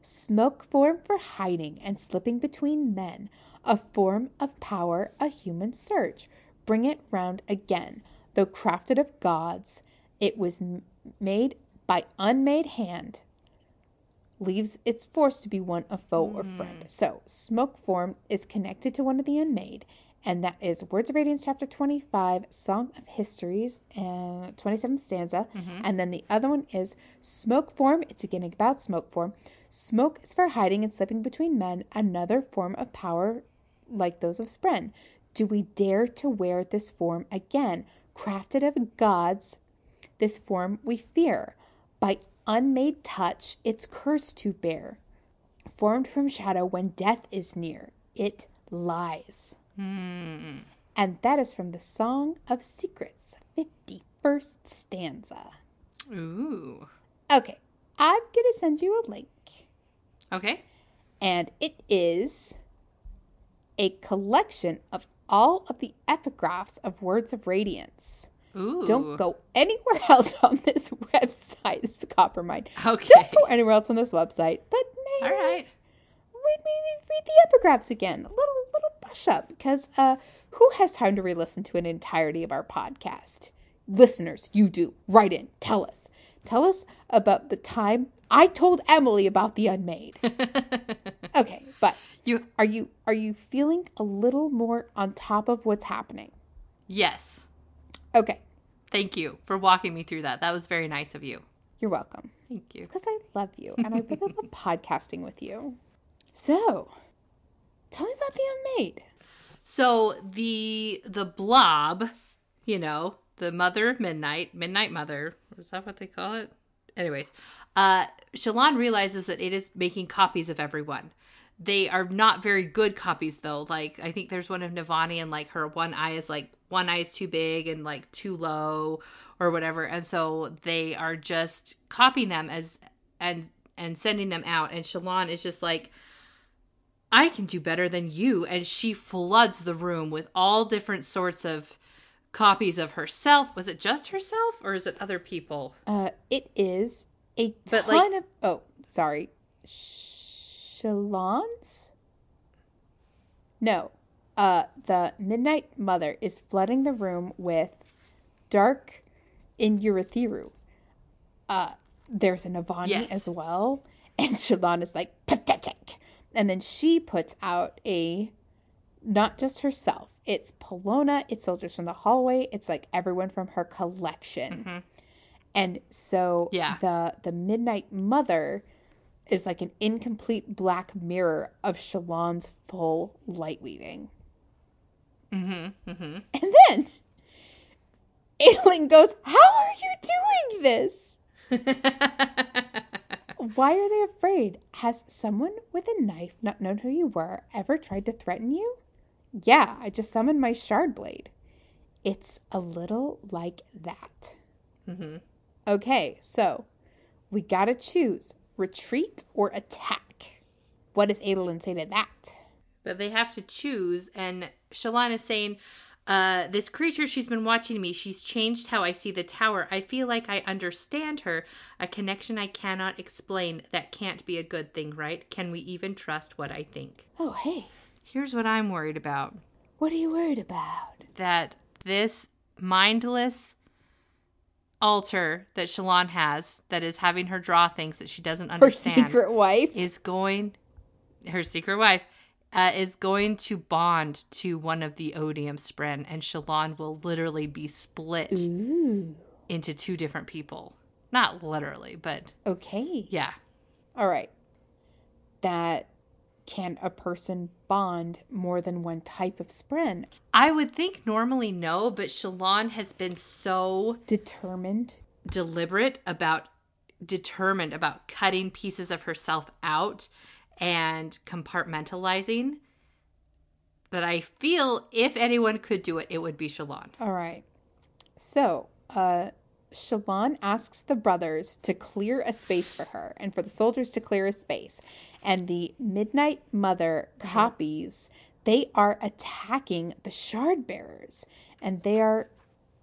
Smoke form for hiding and slipping between men. A form of power, a human surge. Bring it round again. Though crafted of gods, it was made by unmade hand, leaves its force to be one of foe or friend. So, smoke form is connected to one of the Unmade, and that is Words of Radiance, chapter 25, Song of Histories, and 27th stanza. And then the other one is smoke form. It's again about smoke form. Smoke is for hiding and slipping between men, another form of power like those of Spren. Do we dare to wear this form again? Crafted of gods, this form we fear, by unmade touch its curse to bear. Formed from shadow when death is near, it lies. Mm. And that is from the Song of Secrets, 51st stanza. Ooh. Okay, I'm going to send you a link. Okay. And it is a collection of all of the epigraphs of Words of Radiance. Ooh. Don't go anywhere else on this website. It's the copper mine. Okay. Don't go anywhere else on this website. But maybe all right. Read the epigraphs again. A little brush up, because who has time to re-listen to an entirety of our podcast? Listeners, you do. Write in. Tell us. Tell us about the time I told Emily about the Unmade. Okay, but are you feeling a little more on top of what's happening? Yes. Okay. Thank you for walking me through that. That was very nice of you. You're welcome. Thank you. It's because I love you, and I really love podcasting with you. So, tell me about the Unmade. So, the blob, you know, the mother of midnight, Midnight Mother, is that what they call it? Anyways, Shallan realizes that it is making copies of everyone. They are not very good copies, though. Like, I think there's one of Navani, and, like, her one eye is too big and, like, too low or whatever. And so they are just copying them and sending them out. And Shallan is just like, I can do better than you. And she floods the room with all different sorts of copies of herself. Was it just herself, or is it other people? It is a ton of... Oh, sorry. Shallan's? No. The Midnight Mother is flooding the room with dark in Urithiru. There's a Navani as well. And Shallan is like, pathetic. And then she puts out a... Not just herself. It's Polona. It's soldiers from the hallway. It's like everyone from her collection. Mm-hmm. And so the Midnight Mother... is like an incomplete black mirror of Shallan's full light weaving. Mm-hmm, mm-hmm. And then Adolin goes, how are you doing this? Why are they afraid? Has someone with a knife, not known who you were, ever tried to threaten you? Yeah, I just summoned my Shardblade. It's a little like that. Mm-hmm. Okay, so we gotta choose. Retreat or attack? What does Adolin say to that? But they have to choose, and Shallan is saying, this creature, she's been watching me. She's changed how I see the tower. I feel like I understand her. A connection I cannot explain. That can't be a good thing, right? Can we even trust what I think? Oh, hey. Here's what I'm worried about. What are you worried about? That this mindless... altar that Shallan has, that is having her draw things that she doesn't understand. Her secret wife is going to bond to one of the Odium Spren, and Shallan will literally be split into two different people. Not literally, but okay. Yeah. All right. That can a person bond more than one type of Spren? I would think normally no, but Shallan has been so... Determined about cutting pieces of herself out and compartmentalizing that I feel if anyone could do it, it would be Shallan. All right. So, Shallan asks the brothers to clear a space for her and for the soldiers to clear a space. And the Midnight Mother copies, they are attacking the Shard Bearers, and they are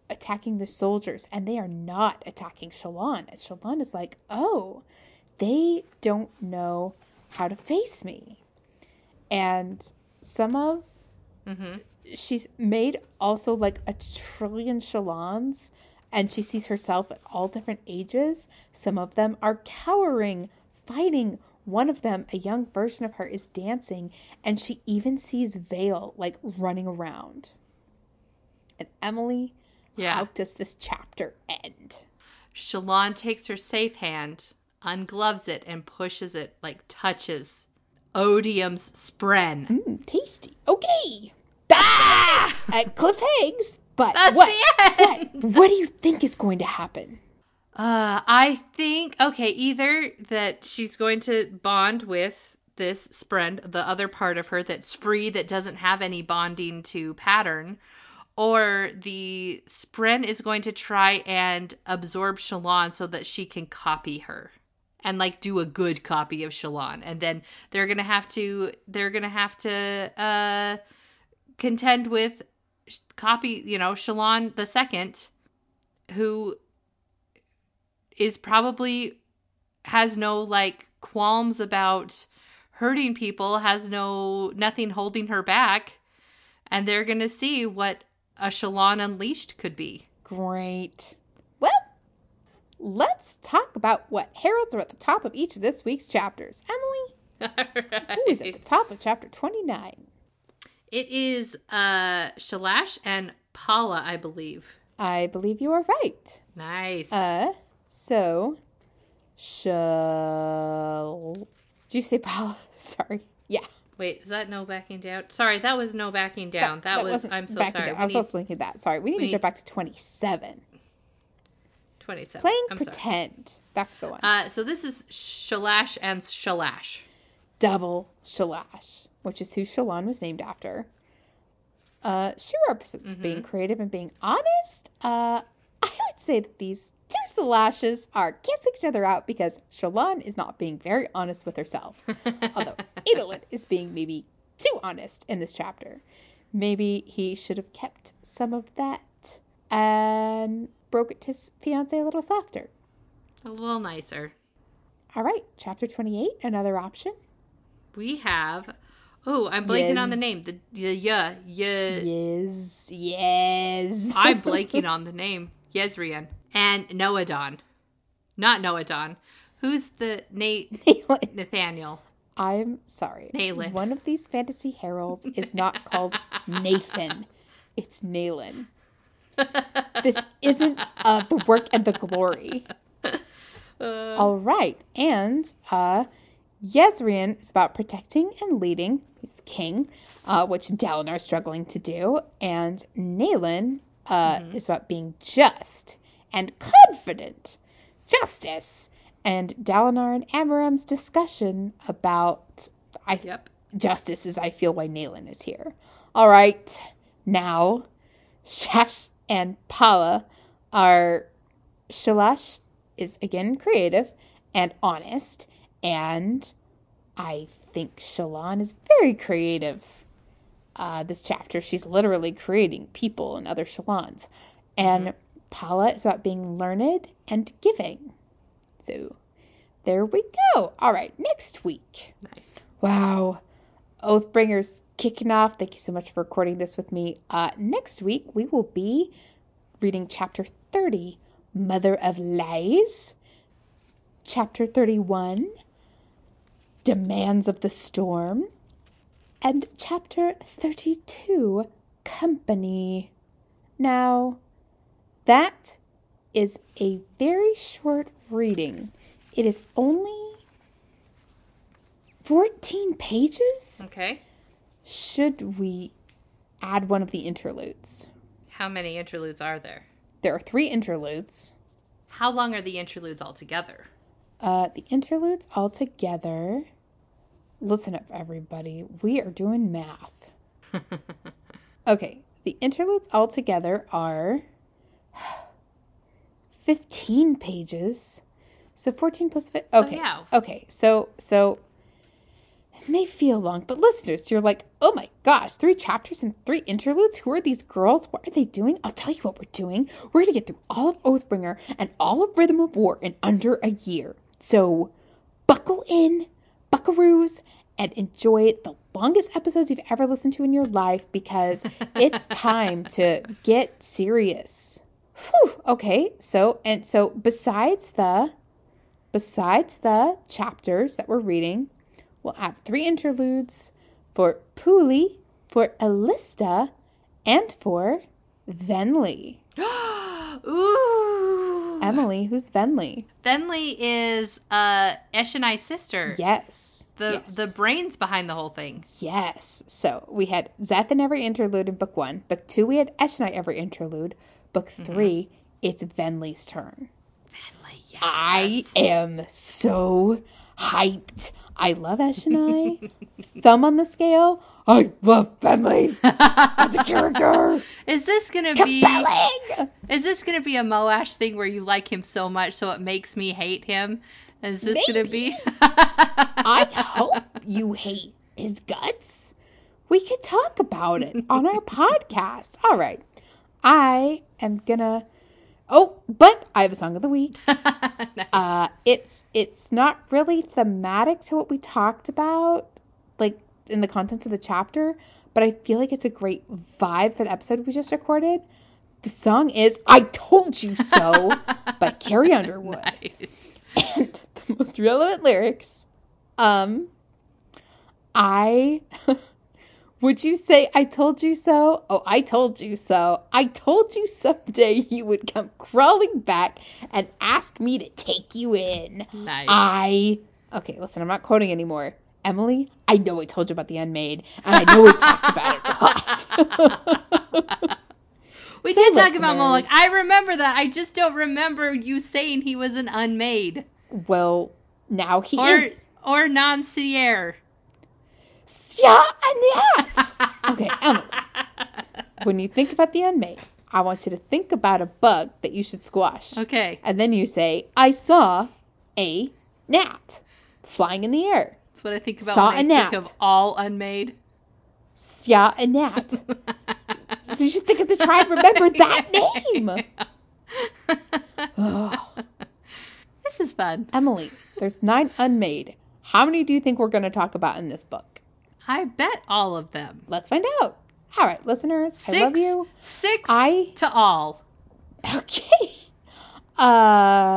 attacking the soldiers, and they are not attacking Shallan. And Shallan is like, oh, they don't know how to face me. And some of... Mm-hmm. She's made also like a trillion Shallans, and she sees herself at all different ages. Some of them are cowering, fighting. One of them, a young version of her, is dancing, and she even sees Veil, like, running around. And Emily, how does this chapter end? Shallan takes her safe hand, ungloves it, and pushes it, like, touches Odium's Spren. Tasty. Okay. That's at Cliff Higgs, but what do you think is going to happen? I think, okay, either that she's going to bond with this Spren, the other part of her that's free, that doesn't have any bonding to pattern, or the Spren is going to try and absorb Shallan so that she can copy her and like do a good copy of Shallan. And then they're going to have to contend with copy, you know, Shallan the second, who is probably has no like qualms about hurting people, has nothing holding her back. And they're going to see what a Shallan Unleashed could be. Great. Well, let's talk about what heralds are at the top of each of this week's chapters. Emily, right. Who is at the top of chapter 29? It is Shalash and Paula, I believe. I believe you are right. Nice. So, did you say Paula? Sorry. Yeah. Wait, is that no backing down? Sorry, that was no backing down. That was, I'm so sorry. I was supposed to link it that. Sorry, we need to jump back to 27. 27. Playing I'm pretend. Sorry. That's the one. So this is Shalash and Shalash. Double Shalash, which is who Shallan was named after. She represents being creative and being honest. I would say that these two Shalashes are kissing each other out because Shallan is not being very honest with herself. Although Adolin is being maybe too honest in this chapter. Maybe he should have kept some of that and broke it to his fiance a little softer. A little nicer. All right. Chapter 28, another option. We have... Oh, I'm blanking on the name. Yes. I'm blanking on the name. Yezrian. And Noadon. Not Noadon. Who's the Nathaniel? I'm sorry. Naylan. One of these fantasy heralds is not called Nathan. It's Naylan. This isn't the work and the glory. All right. And Yezrian is about protecting and leading. He's the king, which Dalinar is struggling to do. And Naylan is about being just and confident. Justice. And Dalinar and Amaram's discussion about justice is, I feel, why Naylan is here. All right. Now, Shalash and Paula are... Shalash is, again, creative and honest. And I think Shallan is very creative. This chapter, she's literally creating people and other Shallans. And Paula is about being learned and giving. So there we go. All right, next week. Nice. Wow. Oathbringer's kicking off. Thank you so much for recording this with me. Next week, we will be reading chapter 30, Mother of Lies. Chapter 31. Demands of the Storm, and Chapter 32, Company. Now, that is a very short reading. It is only 14 pages. Okay. Should we add one of the interludes? How many interludes are there? There are 3 interludes. How long are the interludes altogether? The interludes altogether... Listen up, everybody. We are doing math. Okay. The interludes altogether are 15 pages. So 14 plus 15. Okay. Oh, yeah. Okay. So it may feel long, but listeners, you're like, oh my gosh, 3 chapters and 3 interludes? Who are these girls? What are they doing? I'll tell you what we're doing. We're going to get through all of Oathbringer and all of Rhythm of War in under a year. So buckle in, buckaroos, and enjoy the longest episodes you've ever listened to in your life, because it's time to get serious. Whew, okay, so besides the chapters that we're reading, we'll have 3 interludes for Puli, for Alista, and for Venli. Ooh! Emily, who's Venli? Venli is Eshenai's sister. Yes. The brains behind the whole thing. Yes. So we had Zeth in every interlude in book 1. Book 2, we had Eshenai every interlude. Book 3, it's Venli's turn. Venli. Yes. I am so hyped. I love Ash and I. Thumb on the scale. I love Bentley as a character. Is this gonna be a Moash thing where you like him so much so it makes me hate him? Is this gonna be? I hope you hate his guts. We could talk about it on our podcast. All right, I am gonna. Oh, but I have a song of the week. Nice. It's not really thematic to what we talked about, like in the contents of the chapter, but I feel like it's a great vibe for the episode we just recorded. The song is "I Told You So" by Carrie Underwood. Nice. And the most relevant lyrics. Would you say, I told you so? Oh, I told you so. I told you someday you would come crawling back and ask me to take you in. Nice. Okay, listen, I'm not quoting anymore. Emily, I know I told you about the Unmade, and I know we talked about it a lot. We did talk about Moelach. I remember that. I just don't remember you saying he was an Unmade. Well, now he is. Or non-Sierre. Sja-anat. Okay, Emily. When you think about the Unmade, I want you to think about a bug that you should squash. Okay. And then you say, I saw a gnat flying in the air. That's what I think about when I think of all Unmade. Sja-anat. So you should think of to try and remember that name. Oh. This is fun. Emily, there's 9 Unmade. How many do you think we're going to talk about in this book? I bet all of them. Let's find out. All right, listeners, I love you. 6 to all. Okay. I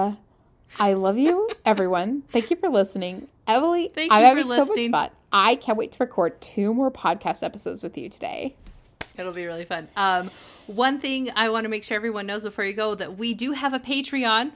love you, everyone. Thank you for listening. Emily, I'm having so much fun. I can't wait to record 2 more podcast episodes with you today. It'll be really fun. One thing I want to make sure everyone knows before you go that we do have a Patreon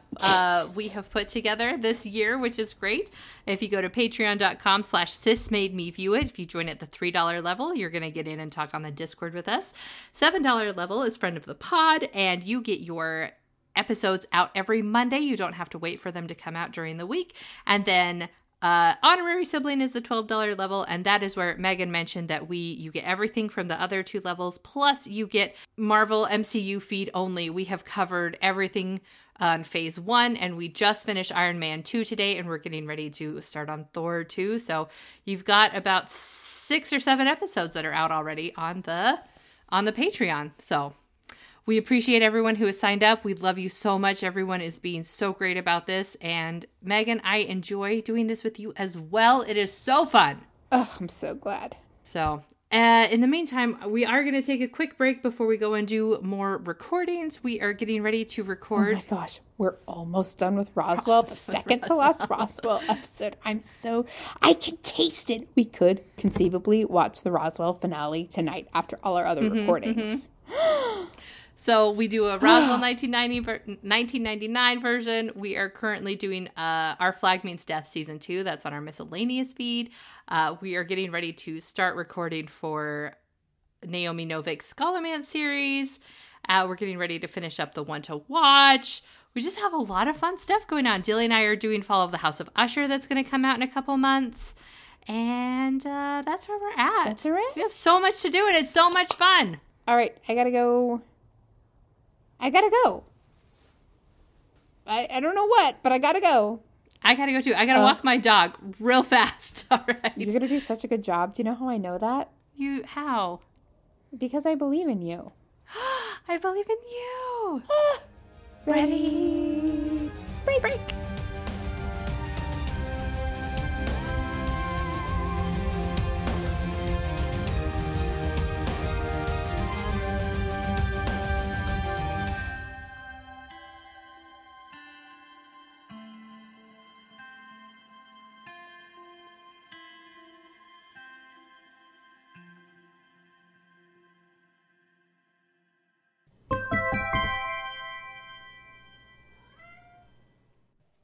we have put together this year, which is great. If you go to patreon.com/sismademeviewit, if you join at the $3 level, you're going to get in and talk on the Discord with us. $7 level is friend of the pod, and you get your episodes out every Monday. You don't have to wait for them to come out during the week. And then honorary sibling is the $12 level, and that is where Megan mentioned that you get everything from the other 2 levels, plus you get Marvel MCU feed only. We have covered everything on phase 1, and we just finished Iron Man 2 today, and we're getting ready to start on Thor 2. So you've got about 6 or 7 episodes that are out already on the Patreon. So we appreciate everyone who has signed up. We love you so much. Everyone is being so great about this. And Megan, I enjoy doing this with you as well. It is so fun. Oh, I'm so glad. So in the meantime, we are going to take a quick break before we go and do more recordings. We are getting ready to record. Oh my gosh, we're almost done with Roswell. The second to last Roswell episode. I can taste it. We could conceivably watch the Roswell finale tonight after all our other recordings. Mm-hmm. So we do a Roswell 1999 version. We are currently doing Our Flag Means Death Season 2. That's on our miscellaneous feed. We are getting ready to start recording for Naomi Novik's Scholarman series. We're getting ready to finish up the one to watch. We just have a lot of fun stuff going on. Dilly and I are doing Fall of the House of Usher. That's going to come out in a couple months. And that's where we're at. That's all right. We have so much to do, and it's so much fun. All right. I gotta go. I don't know what, but I gotta go. I gotta go too. I gotta walk my dog real fast. All right. You're gonna do such a good job. Do you know how I know that? How? Because I believe in you. I believe in you. Ready? Break.